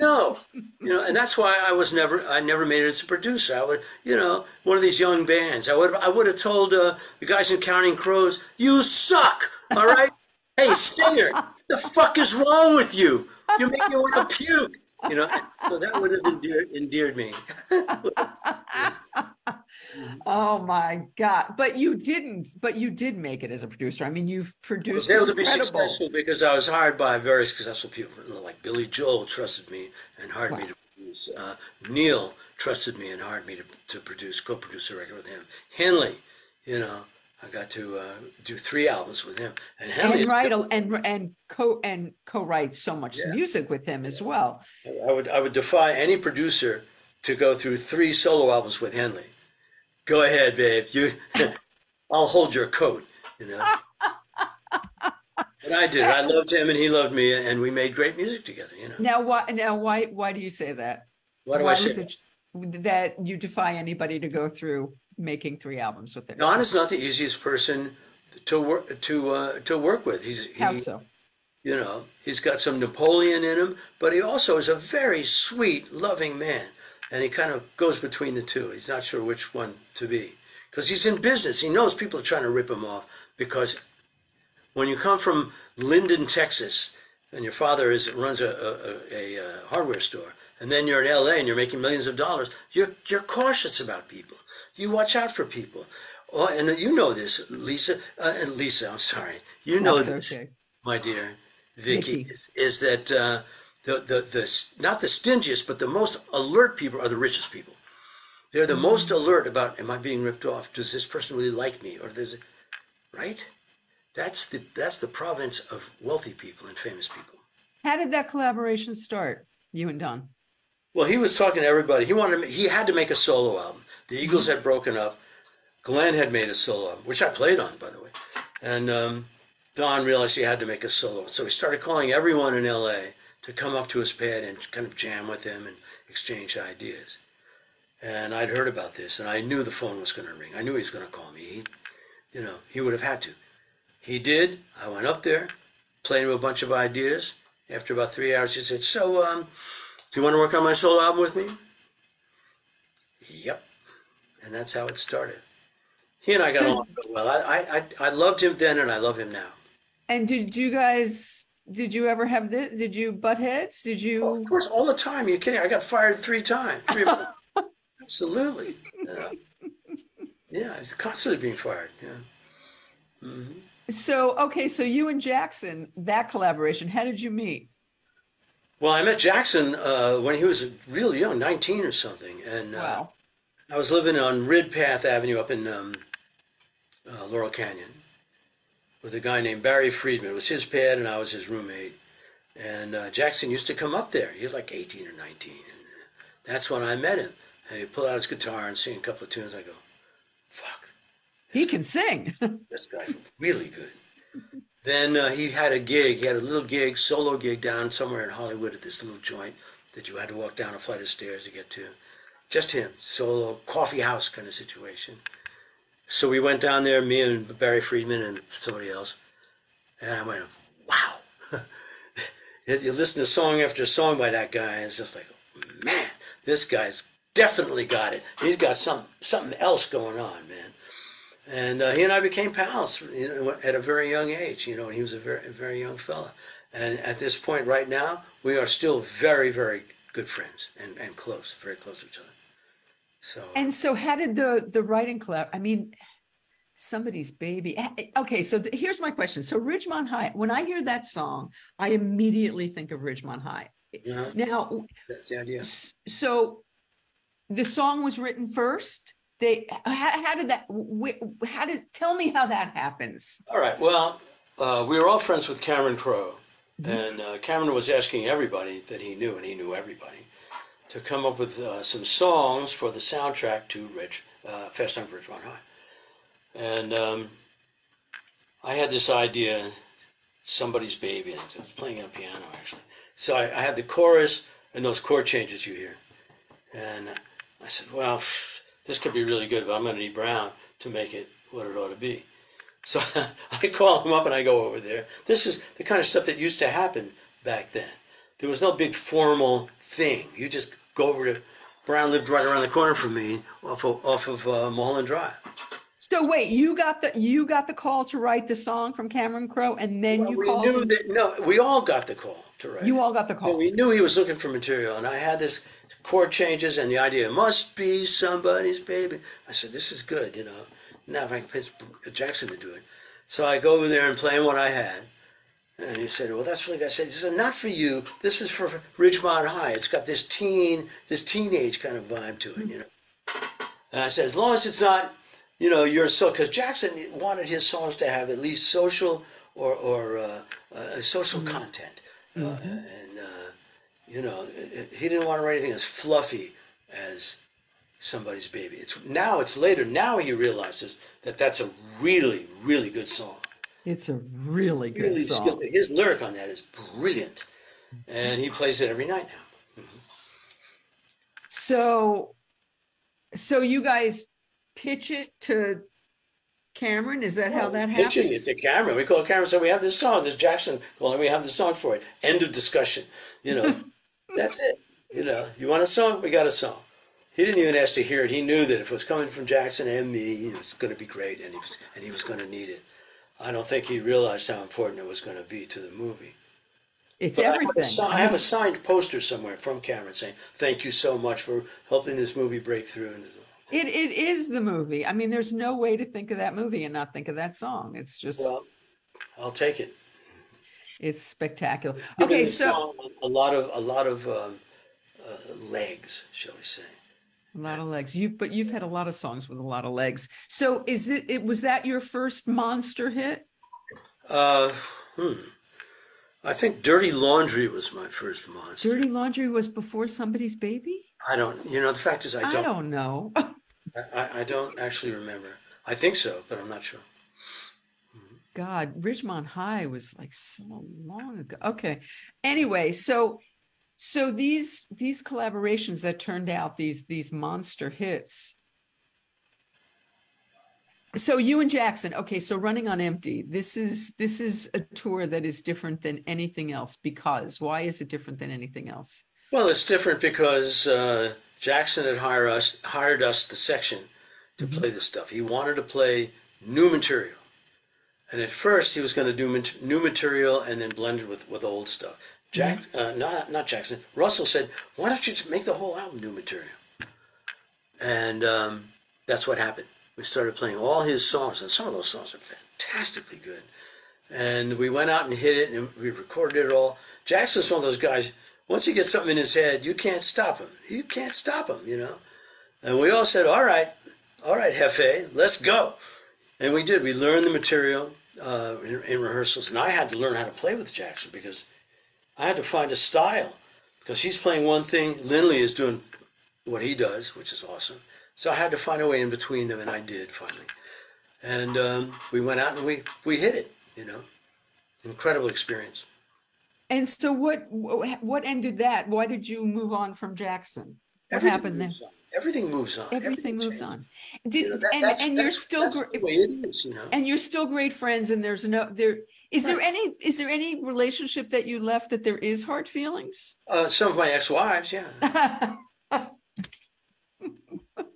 no, you know. And that's why I never made it as a producer. I would, you know, one of these young bands. I would have told the guys in Counting Crows, "You suck, all right? Hey, singer, what the fuck is wrong with you? You make me want to puke." You know, so that would have endeared me. Oh my God! But you didn't. But you did make it as a producer. I mean, you've produced. I was able to be successful because I was hired by very successful people. Like Billy Joel trusted me and hired me to produce. Neil trusted me and hired me to produce, co-produce a record with him. Henley, you know, I got to do 3 albums with him. And Henley co-write so much music with him as well. I would defy any producer to go through 3 solo albums with Henley. Go ahead, babe. You, I'll hold your coat. You know. But I did. I loved him, and he loved me, and we made great music together. You know. Now, why do you say that? Why do I say that you defy anybody to go through making 3 albums with him? Don is not the easiest person to work with. How so? You know, he's got some Napoleon in him, but he also is a very sweet, loving man. And he kind of goes between the two. He's not sure which one to be. Because he's in business. He knows people are trying to rip him off. Because when you come from Linden, Texas, and your father runs a hardware store, and then you're in L.A. and you're making millions of dollars, you're cautious about people. You watch out for people. Oh, and you know this, Lisa. I'm sorry. You know this, okay, my dear Vicky, is that... not the stingiest, but the most alert people are the richest people. They're the most alert about, am I being ripped off? Does this person really like me? Or does it, right? That's the province of wealthy people and famous people. How did that collaboration start, you and Don? Well, he was talking to everybody. He had to make a solo album. The Eagles had broken up. Glenn had made a solo album, which I played on, by the way. And Don realized he had to make a solo. So he started calling everyone in L.A. to come up to his pad and kind of jam with him and exchange ideas. And I'd heard about this, and I knew the phone was going to ring. I knew he was going to call me. He would have had to. He did. I went up there, played him a bunch of ideas. After about 3 hours, he said, "So, do you want to work on my solo album with me?" Yep. And that's how it started. He and I got along real well. I loved him then, and I love him now. And did you ever have this? Did you butt heads? Did you? Oh, of course, all the time. You're kidding. I got fired 3 times. 3 Absolutely. Yeah, I was constantly being fired. Yeah. Mm-hmm. So, okay. So you and Jackson, that collaboration, how did you meet? Well, I met Jackson when he was real young, 19 or something. And wow. I was living on Ridpath Avenue up in Laurel Canyon, with a guy named Barry Friedman. It was his pad, and I was his roommate. And Jackson used to come up there. He was like 18 or 19. And that's when I met him. And he'd pull out his guitar and sing a couple of tunes. I go, fuck. He can sing. This guy's really good. Then he had a gig. He had a little gig, solo gig down somewhere in Hollywood at this little joint that you had to walk down a flight of stairs to get to. Just him, solo, coffee house kind of situation. So we went down there, me and Barry Friedman and somebody else, and I went, wow. You listen to song after song by that guy, and it's just like, man, this guy's definitely got it. He's got something else going on, man. And he and I became pals at a very young age, and he was a very, very young fella. And at this point right now, we are still very, very good friends and close, very close to each other. So, how did the writing collab? I mean, Somebody's Baby. Okay, so here's my question. So Ridgemont High, when I hear that song, I immediately think of Ridgemont High. Yeah. Now, that's the idea. So the song was written first. Tell me how that happens. All right. Well, we were all friends with Cameron Crowe, and Cameron was asking everybody that he knew, and he knew everybody, to come up with some songs for the soundtrack to Fast Times at Ridgemont High. And I had this idea, Somebody's Baby. I was playing on a piano, actually. So I had the chorus and those chord changes you hear. And I said, well, this could be really good, but I'm going to need Brown to make it what it ought to be. So I call him up and I go over there. This is the kind of stuff that used to happen back then. There was no big formal thing. You just go over to, Brown lived right around the corner from me off of Mulholland Drive. So wait, you got the call to write the song from Cameron Crowe, and then well, you we called knew him? That, no, we all got the call to write. You all got the call. Well, we knew he was looking for material, and I had this chord changes and the idea, must be somebody's baby. I said, this is good, you know. Now if I can pitch Jackson to do it. So I go over there and play him what I had. And he said, well, that's really good. I said, he said, not for you. This is for Ridgemont High. It's got this teenage kind of vibe to it, you know. And I said, as long as it's not, you know, your soul, because Jackson wanted his songs to have at least social or social content, and you know, he didn't want to write anything as fluffy as Somebody's Baby. Now he realizes that that's a really, really good song. It's a really good song. Skillful. His lyric on that is brilliant, and he plays it every night now. So you guys pitch it to Cameron? Is that how that happens? Pitching it to Cameron. We call Cameron and say, we have this song. There's Jackson. Well, we have the song for it. End of discussion. You know, that's it. You know, you want a song? We got a song. He didn't even ask to hear it. He knew that if it was coming from Jackson and me, it was going to be great, and he was going to need it. I don't think he realized how important it was going to be to the movie. It's everything. I have a signed poster somewhere from Cameron saying, thank you so much for helping this movie break through. It is the movie. I mean, there's no way to think of that movie and not think of that song. It's just... Well, I'll take it. It's spectacular. Okay, so... A lot of legs, shall we say. A lot of legs. But you've had a lot of songs with a lot of legs. So was that your first monster hit? I think Dirty Laundry was my first monster. Dirty Laundry was before Somebody's Baby? I don't, you know, the fact is I don't. I don't know. I don't actually remember. I think so, but I'm not sure. God, Ridgemont High was like so long ago. Okay. Anyway, so these collaborations that turned out these monster hits. So you and Jackson, okay, so Running on Empty, this is a tour that is different than anything else because why is it different than anything else? Well, it's different because Jackson had hired us the section to play this stuff. He wanted to play new material. And at first he was going to do new material and then blend it with old stuff. Russell said, why don't you just make the whole album new material? And that's what happened. We started playing all his songs, and some of those songs are fantastically good. And we went out and hit it, and we recorded it all. Jackson's one of those guys, once he gets something in his head, you can't stop him. You can't stop him, you know. And we all said, all right, Jefe, let's go. And we did. We learned the material in rehearsals, and I had to learn how to play with Jackson because I had to find a style because he's playing one thing. Lindley is doing what he does, which is awesome. So I had to find a way in between them, and I did finally. And we went out and we hit it, you know. Incredible experience. And so what ended that? Why did you move on from Jackson? Everything moves on. And you're still great friends, and there's no there is right. Is there any relationship that you left that there is hard feelings? Some of my ex-wives, yeah.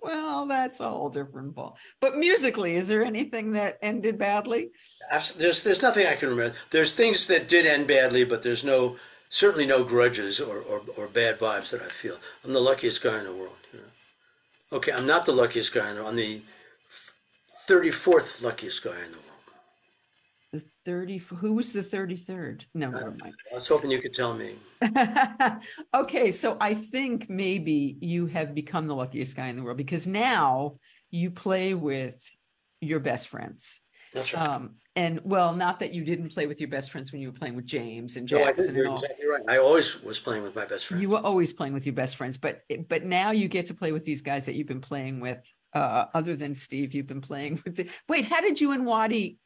Well, that's a whole different ball. But musically, is there anything that ended badly? There's nothing I can remember. There's things that did end badly, but there's certainly no grudges or bad vibes that I feel. I'm the luckiest guy in the world. You know? Okay, I'm not the luckiest guy in the world. I'm the 34th luckiest guy in the world. The 30, who was the 33rd? No, never mind. I was hoping you could tell me. Okay, so I think maybe you have become the luckiest guy in the world because now you play with your best friends. That's right. And well, not that you didn't play with your best friends when you were playing with James and Jackson. No, I didn't. You're exactly right. I always was playing with my best friends. You were always playing with your best friends, but now you get to play with these guys that you've been playing with. Other than Steve, you've been playing with the, wait, how did you and Waddy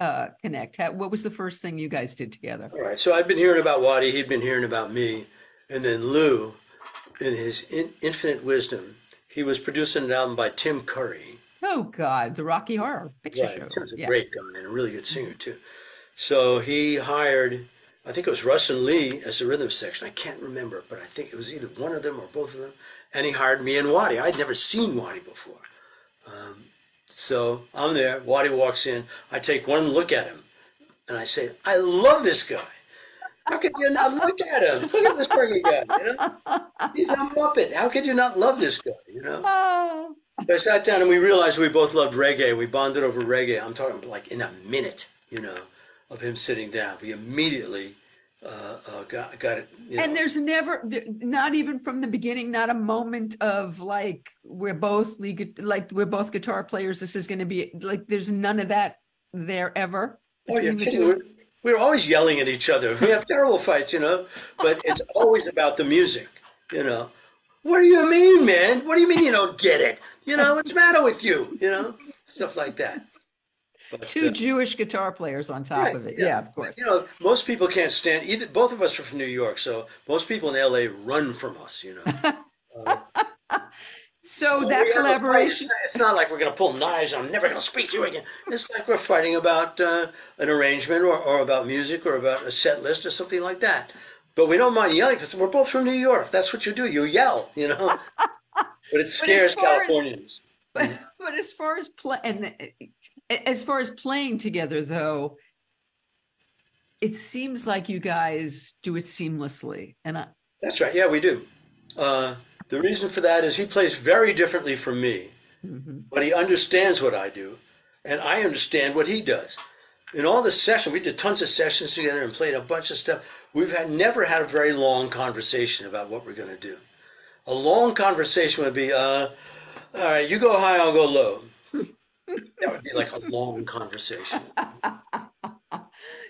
connect? What was the first thing you guys did together? All right, so I'd been hearing about Waddy, he'd been hearing about me, and then Lou, in his infinite wisdom, he was producing an album by Tim Curry. Oh God, the Rocky Horror Picture Show. Tim's a great guy and a really good singer too. So he hired, I think it was Russ and Lee as the rhythm section. I can't remember, but I think it was either one of them or both of them. And he hired me and Waddy. I'd never seen Waddy before. So I'm there, Waddy walks in, I take one look at him, and I say, I love this guy. How could you not look at him? Look at this freaking guy, you know? He's a Muppet. How could you not love this guy, you know? So I sat down and we realized we both loved reggae. We bonded over reggae. I'm talking like in a minute, you know, of him sitting down. We immediately got it. You know. And there's never, not even from the beginning, not a moment of like, we're both guitar players. This is going to be like, there's none of that there ever. Oh, you're kidding. We're always yelling at each other. We have terrible fights, you know, but it's always about the music, you know. What do you mean, man? What do you mean you don't get it? You know, what's the matter with you? You know, stuff like that. But, two Jewish guitar players on top of it. Yeah, of course. You know, most people can't stand either. Both of us are from New York, so most people in LA run from us, you know. So that collaboration. It's not like we're going to pull knives. I'm never going to speak to you again. It's like we're fighting about an arrangement or about music or about a set list or something like that. But we don't mind yelling because we're both from New York. That's what you do. You yell, you know. But it scares Californians. But as far as play and. As far as playing together, though, it seems like you guys do it seamlessly. That's right. Yeah, we do. The reason for that is he plays very differently from me, but he understands what I do, and I understand what he does. In all the sessions, we did tons of sessions together and played a bunch of stuff. We've never had a very long conversation about what we're going to do. A long conversation would be, all right, you go high, I'll go low. That would be like a long conversation.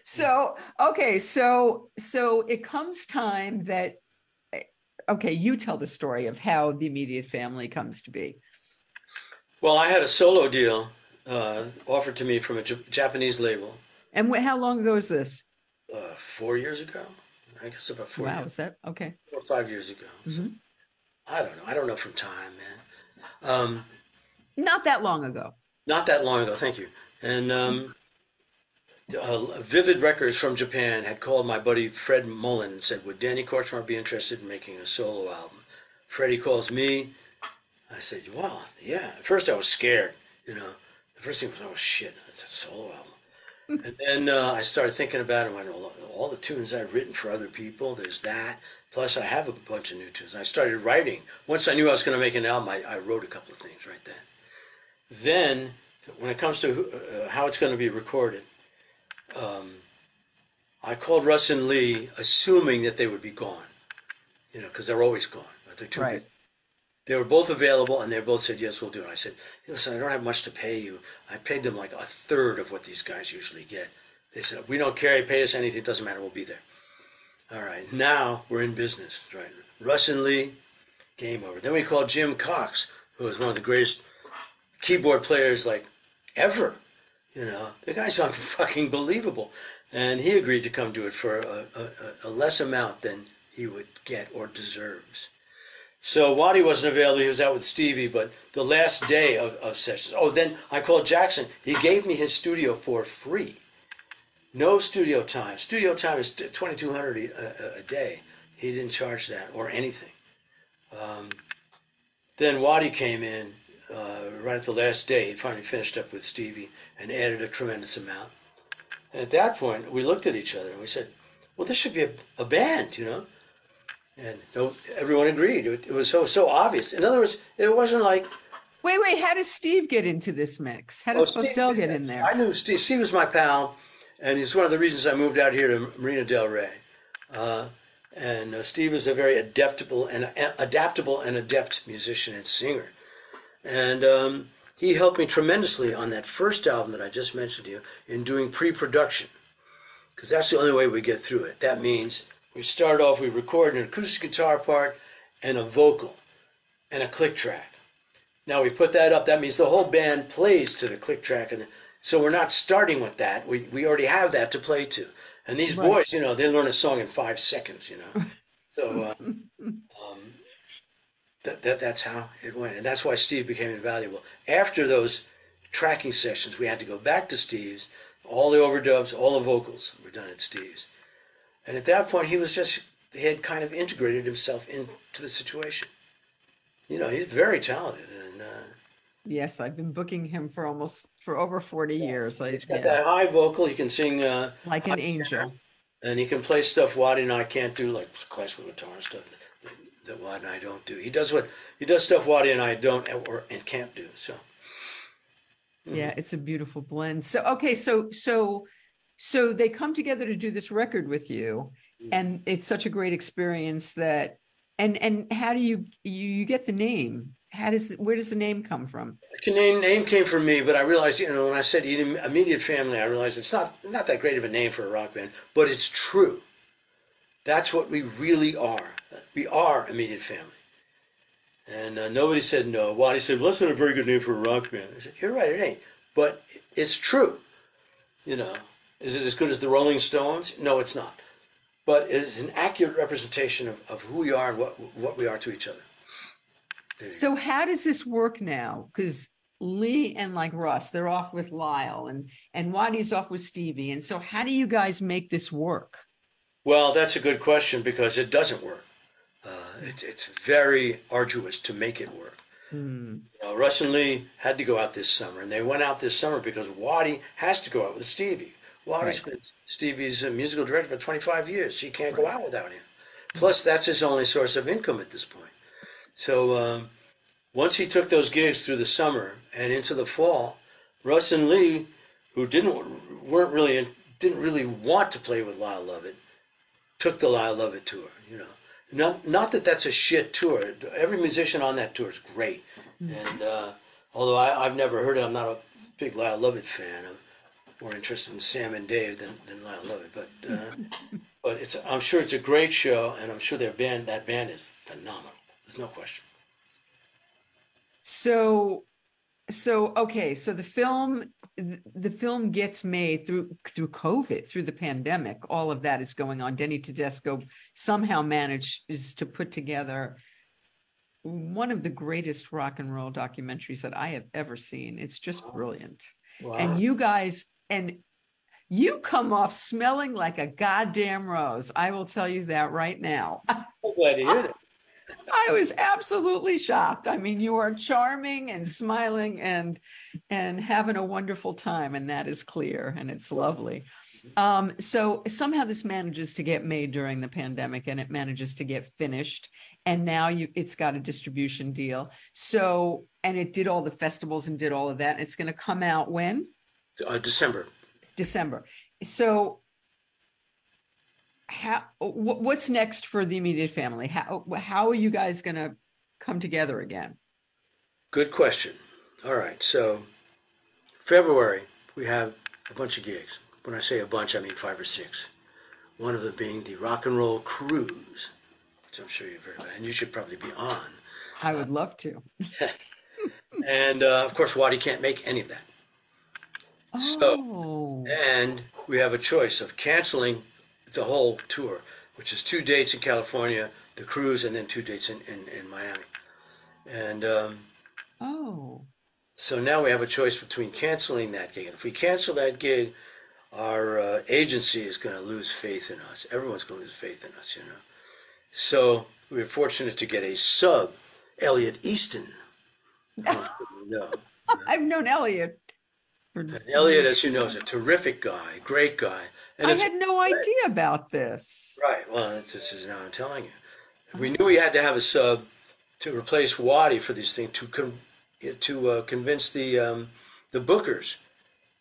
So it comes time that, okay, you tell the story of how the immediate family comes to be. Well, I had a solo deal offered to me from a Japanese label. And how long ago is this? 4 years ago. I guess about 4 years. Wow, is that? Okay. 4 or 5 years ago. Mm-hmm. So, I don't know. I don't know from time, man. Not that long ago. Not that long ago, thank you. And Vivid Records from Japan had called my buddy Fred Mullen and said, would Danny Kortchmar be interested in making a solo album? Freddie calls me. I said, wow, yeah. At first I was scared, you know. The first thing was, oh, shit, it's a solo album. And then I started thinking about it. I went, all the tunes I've written for other people, there's that. Plus I have a bunch of new tunes. I started writing. Once I knew I was going to make an album, I wrote a couple of things right then. Then, when it comes to how it's going to be recorded, I called Russ and Lee, assuming that they would be gone, you know, because they're always gone. But they're too big. They were both available, and they both said, yes, we'll do it. I said, listen, I don't have much to pay you. I paid them like a third of what these guys usually get. They said, we don't care. You pay us anything. It doesn't matter. We'll be there. All right. Now we're in business. Right? Russ and Lee, game over. Then we called Jim Cox, who was one of the greatest keyboard players like ever, you know. The guy's unfucking believable, and he agreed to come do it for a less amount than he would get or deserves. So Waddy wasn't available, he was out with Stevie, but the last day of sessions, then I called Jackson. He gave me his studio for free. No studio time. Studio time is $2,200 a day. He didn't charge that or anything. Then Waddy came in right at the last day. He finally finished up with Stevie and added a tremendous amount. And at that point, we looked at each other and we said, well, this should be a band, you know? And everyone agreed. It was so obvious. In other words, it wasn't like Wait, how does Steve get into this mix? How does Postel get in there? I knew Steve. Steve was my pal, and he's one of the reasons I moved out here to Marina del Rey. And Steve is a very adaptable and adept musician and singer. And he helped me tremendously on that first album that I just mentioned to you in doing pre-production, because that's the only way we get through it. That means we start off, we record an acoustic guitar part and a vocal and a click track. Now we put that up. That means the whole band plays to the click track. And so we're not starting with that. We already have that to play to. And these boys, you know, they learn a song in 5 seconds, you know. So that's how it went. And that's why Steve became invaluable. After those tracking sessions, we had to go back to Steve's. All the overdubs, all the vocals were done at Steve's. And at that point, he had kind of integrated himself into the situation. You know, he's very talented. And yes, I've been booking him for over 40 years. He's got that high vocal. He can sing like an angel. And he can play stuff Waddy and I can't do, like classical guitar and stuff that Waddy and I don't do. He does stuff Waddy and I can't do. So yeah, it's a beautiful blend. So okay, so they come together to do this record with you, and it's such a great experience that. And how do you get the name? Where does the name come from? The name came from me, but I realized, you know, when I said immediate family, I realized it's not that great of a name for a rock band, but it's true. That's what we really are. We are immediate family. And nobody said no. Waddy said, well, that's not a very good name for a rock band. I said, you're right, it ain't. But it's true. You know, is it as good as the Rolling Stones? No, it's not. But it is an accurate representation of who we are and what we are to each other. So how does this work now? Because Lee and like Russ, they're off with Lyle and Waddy's off with Stevie. And so how do you guys make this work? Well, that's a good question because it doesn't work. It's very arduous to make it work. You know, Russ and Lee had to go out this summer, and they went out this summer because Waddy has to go out with Stevie. Waddy's been Stevie's musical director for 25 years. She can't go out without him. Plus, that's his only source of income at this point. So once he took those gigs through the summer and into the fall, Russ and Lee, who didn't really want to play with Lyle Lovett, took the Lyle Lovett tour. You know, not that that's a shit tour. Every musician on that tour is great. And although I've never heard it, I'm not a big Lyle Lovett fan. I'm more interested in Sam and Dave than Lyle Lovett. But but I'm sure it's a great show, and I'm sure that band is phenomenal. There's no question. So okay. So the film gets made through COVID, through the pandemic. All of that is going on. Denny Tedesco somehow manages to put together one of the greatest rock and roll documentaries that I have ever seen. It's just brilliant. Wow. And you guys, and you come off smelling like a goddamn rose. I will tell you that right now. I'm glad to hear that. I was absolutely shocked. I mean, you are charming and smiling and having a wonderful time, and that is clear, and it's lovely. So somehow this manages to get made during the pandemic, and it manages to get finished, and now it's got a distribution deal. So, and it did all the festivals and did all of that. It's going to come out when? December. So what's next for the immediate family? How are you guys going to come together again? Good question. All right. So February, we have a bunch of gigs. When I say a bunch, I mean 5 or 6. One of them being the Rock and Roll Cruise, which I'm sure you've heard about, and you should probably be on. I would love to. And of course, Waddy can't make any of that. Oh. So, and we have a choice of canceling the whole tour, which is 2 dates in California, the cruise, and then 2 dates in Miami. And so now we have a choice between canceling that gig. And if we cancel that gig, our agency is going to lose faith in us. Everyone's going to lose faith in us, you know. So we were fortunate to get a sub, Elliot Easton. No. I've known Elliot. And Elliot, as you know, is a terrific guy, great guy. And I had no idea about this. Right. Well, this is now I'm telling you. We knew we had to have a sub to replace Waddy for these things, to convince the bookers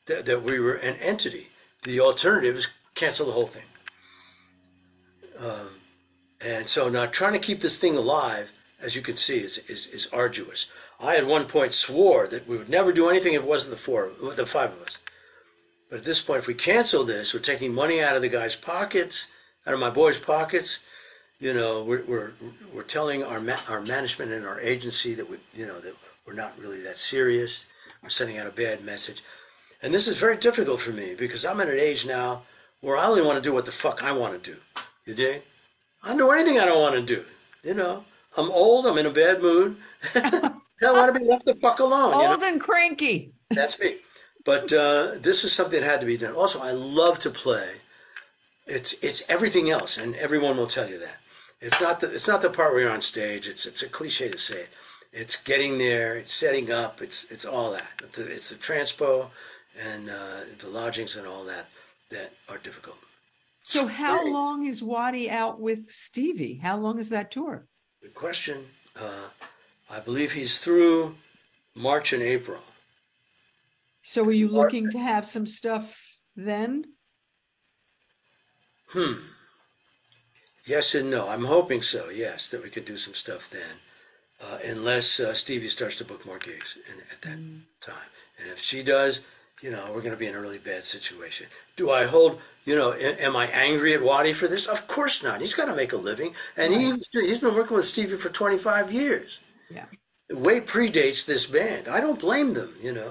that we were an entity. The alternative is cancel the whole thing. And so now trying to keep this thing alive, as you can see, is arduous. I at one point swore that we would never do anything if it wasn't the five of us. But at this point, if we cancel this, we're taking money out of the guy's pockets, out of my boys' pockets. You know, we're telling our management and our agency that we're not really that serious. We're sending out a bad message, and this is very difficult for me because I'm at an age now where I only want to do what the fuck I want to do. You dig? I don't do anything I don't want to do. You know, I'm old. I'm in a bad mood. I want to be left the fuck alone. Old and cranky. That's me. But this is something that had to be done. Also, I love to play. It's everything else, and everyone will tell you that. It's not the part where you're on stage. It's a cliche to say it. It's getting there. It's setting up. It's all that. It's the transpo and the lodgings and all that are difficult. So how long is Waddy out with Stevie? How long is that tour? Good question. I believe he's through March and April. So are you looking to have some stuff then? Yes and no. I'm hoping so, yes, that we could do some stuff then. Unless Stevie starts to book more gigs at that time. And if she does, you know, we're going to be in a really bad situation. Do I hold, you know, am I angry at Waddy for this? Of course not. He's got to make a living. And he's been working with Stevie for 25 years. Yeah. Way predates this band. I don't blame them, you know.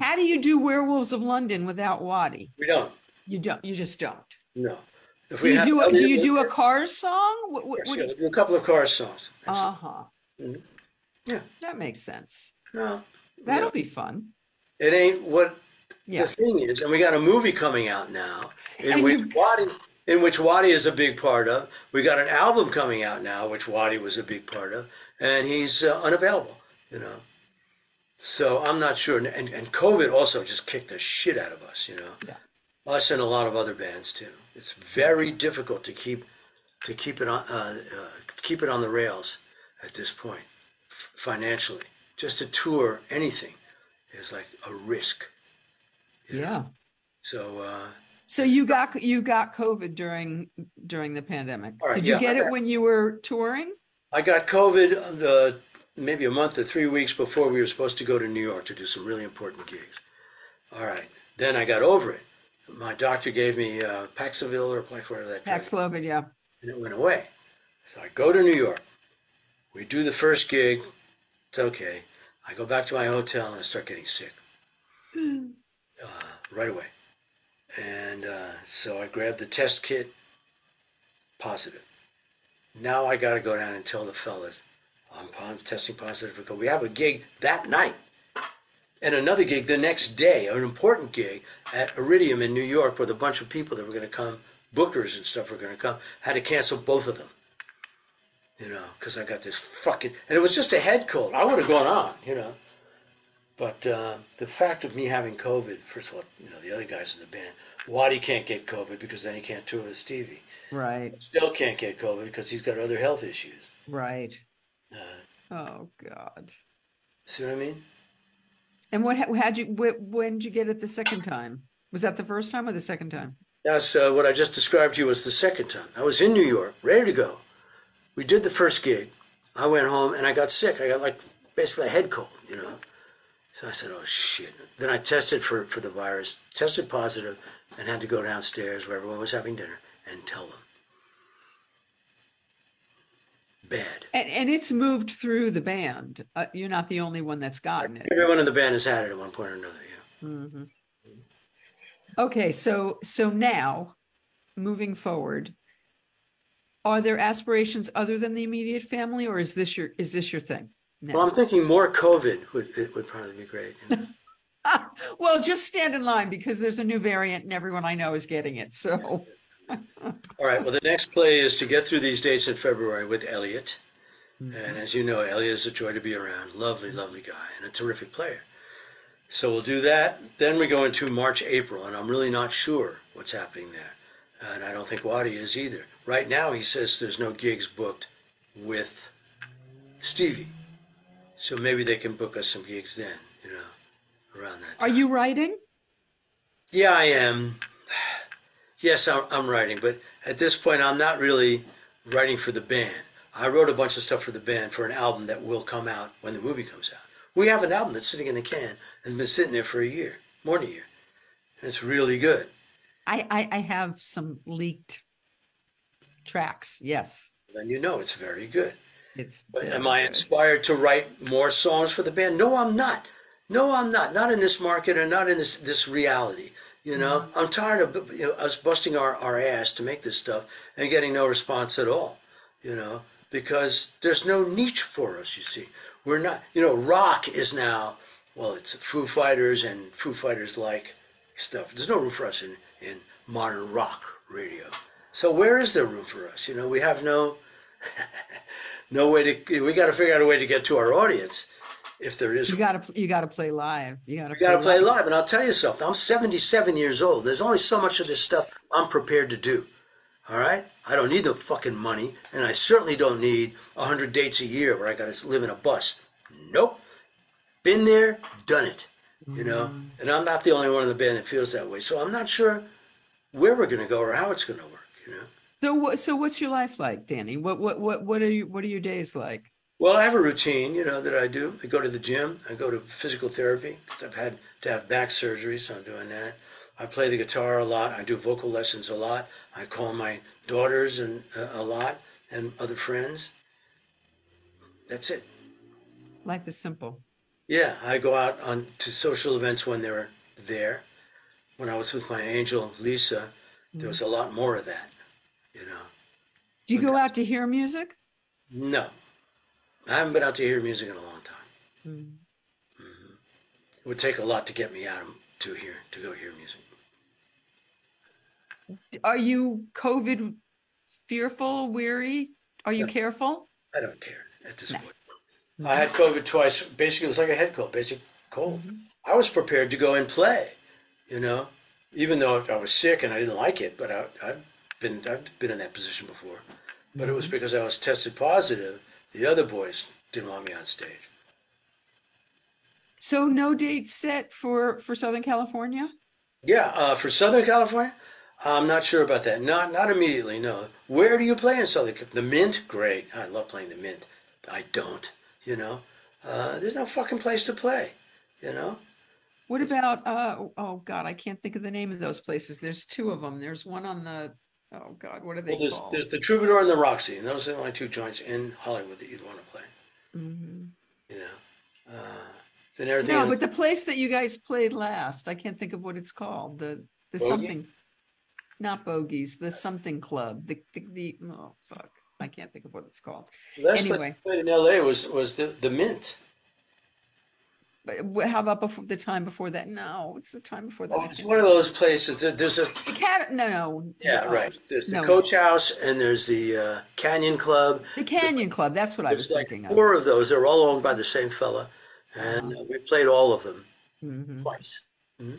How do you do Werewolves of London without Waddy? We don't. You don't. You just don't. No. If do, we you have do, a, do you do a Cars song? Yes, we'll do a couple of Cars songs. Uh huh. Mm-hmm. Yeah. That makes sense. No. That'll be fun. It ain't what the thing is, and we got a movie coming out now in which Waddy is a big part of. We got an album coming out now, which Waddy was a big part of, and he's unavailable. You know. So I'm not sure, and COVID also just kicked the shit out of us, you know, us and a lot of other bands too. It's very difficult to keep it on the rails at this point financially. Just to tour anything is like a risk. You know? Yeah. So. So you got COVID during the pandemic. Right, did you get it when you were touring? I got COVID. Maybe a month or 3 weeks before we were supposed to go to New York to do some really important gigs. All right. Then I got over it. My doctor gave me Paxlovid or whatever that drug. Paxlovid, yeah. And it went away. So I go to New York. We do the first gig. It's okay. I go back to my hotel and I start getting sick right away. And so I grabbed the test kit, positive. Now I got to go down and tell the fellas, I'm testing positive for COVID. We have a gig that night and another gig the next day, an important gig at Iridium in New York with a bunch of people that were going to come, bookers and stuff were going to come. Had to cancel both of them, you know, because I got this fucking, and it was just a head cold. I would have gone on, you know. But the fact of me having COVID, first of all, you know, the other guys in the band, Waddy can't get COVID because then he can't tour with Stevie. Right. Still can't get COVID because he's got other health issues. Right. Oh God! See what I mean? And what? How'd you? When did you get it the second time? Was that the first time or the second time? That's what I just described to you was the second time. I was in New York, ready to go. We did the first gig. I went home and I got sick. I got like basically a head cold, you know. So I said, "Oh shit!" Then I tested for the virus, tested positive, and had to go downstairs where everyone was having dinner and tell them. Bad. And it's moved through the band. You're not the only one that's gotten it. Everyone in the band has had it at one point or another. Yeah. Mm-hmm. Okay, so now, moving forward, are there aspirations other than the immediate family, or is this your thing now? Well, I'm thinking more COVID would probably be great. You know? Well, just stand in line because there's a new variant, and everyone I know is getting it. So. All right, well, the next play is to get through these dates in February with Elliot. Mm-hmm. And as you know, Elliot is a joy to be around. Lovely, lovely guy and a terrific player. So we'll do that. Then we go into March, April, and I'm really not sure what's happening there. And I don't think Waddy is either. Right now, he says there's no gigs booked with Stevie. So maybe they can book us some gigs then, you know, around that time. Are you writing? Yeah, I am. Yes, I'm writing, but at this point, I'm not really writing for the band. I wrote a bunch of stuff for the band for an album that will come out when the movie comes out. We have an album that's sitting in the can and been sitting there for a year, more than a year. And it's really good. I have some leaked tracks, yes. Then you know it's very good. But am I inspired to write more songs for the band? No, I'm not. No, I'm not. Not in this market and not in this reality. You know, mm-hmm. I'm tired of us busting our ass to make this stuff and getting no response at all, you know, because there's no niche for us, you see. We're not, you know, rock is now, well, it's Foo Fighters and Foo Fighters-like stuff. There's no room for us in modern rock radio. So where is there room for us? You know, we have no, no way to, we got to figure out a way to get to our audience. If there is, you gotta play live. You gotta play live. And I'll tell you something. I'm 77 years old. There's only so much of this stuff I'm prepared to do. All right. I don't need the fucking money, and I certainly don't need 100 dates a year where I gotta live in a bus. Nope. Been there, done it. You know. Mm-hmm. And I'm not the only one in the band that feels that way. So I'm not sure where we're gonna go or how it's gonna work. You know. So what's your life like, Danny? What are your days like? Well, I have a routine, you know, that I do. I go to the gym. I go to physical therapy because I've had to have back surgery, so I'm doing that. I play the guitar a lot. I do vocal lessons a lot. I call my daughters and a lot and other friends. That's it. Life is simple. Yeah, I go out to social events when they're there. When I was with my angel, Lisa, there was a lot more of that, you know. Do you go out to hear music? No. I haven't been out to hear music in a long time. Mm-hmm. Mm-hmm. It would take a lot to get me out to go hear music. Are you COVID fearful, weary? Are you careful? I don't care at this point. Mm-hmm. I had COVID twice. Basically, it was like a head cold, basic cold. Mm-hmm. I was prepared to go and play, you know, even though I was sick and I didn't like it. But I've been in that position before. Mm-hmm. But it was because I was tested positive. The other boys didn't want me on stage. So no date set for Southern California? Yeah, for Southern California, I'm not sure about that. Not immediately, no. Where do you play in Southern California? The Mint? Great. I love playing the Mint. I don't, you know. There's no fucking place to play, you know. What about, oh, God, I can't think of the name of those places. There's two of them. There's one on the... Oh, God, what are they called? There's the Troubadour and the Roxy, and those are the only two joints in Hollywood that you'd want to play. Mm-hmm. You know? Then everything but the place that you guys played last, I can't think of what it's called. The Bogey? Something. Not Bogies, the something club. The oh, fuck. I can't think of what it's called. Well, that's anyway. What played in L.A. was the Mint. But how about before the time before that? No, it's the time before that. Oh, it's one of those places. There's a right. There's the Coach House and there's the Canyon Club. The Canyon Club. That's what I was thinking of. There's 4 of those. They're all owned by the same fella, and we played all of them twice. Mm-hmm.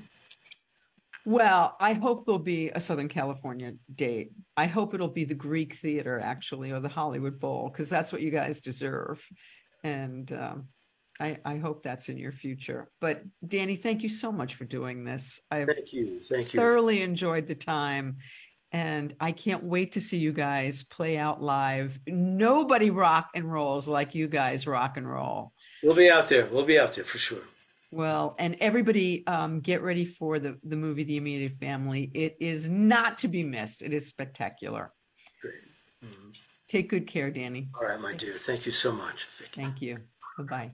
Well, I hope there'll be a Southern California date. I hope it'll be the Greek Theater, actually, or the Hollywood Bowl, because that's what you guys deserve, and. I hope that's in your future. But Danny, thank you so much for doing this. Thank you. Thoroughly enjoyed the time. And I can't wait to see you guys play out live. Nobody rock and rolls like you guys rock and roll. We'll be out there. We'll be out there for sure. Well, and everybody get ready for the movie, The Immediate Family. It is not to be missed. It is spectacular. Great. Mm-hmm. Take good care, Danny. All right, my dear. Thank you so much. Thank you. Bye-bye.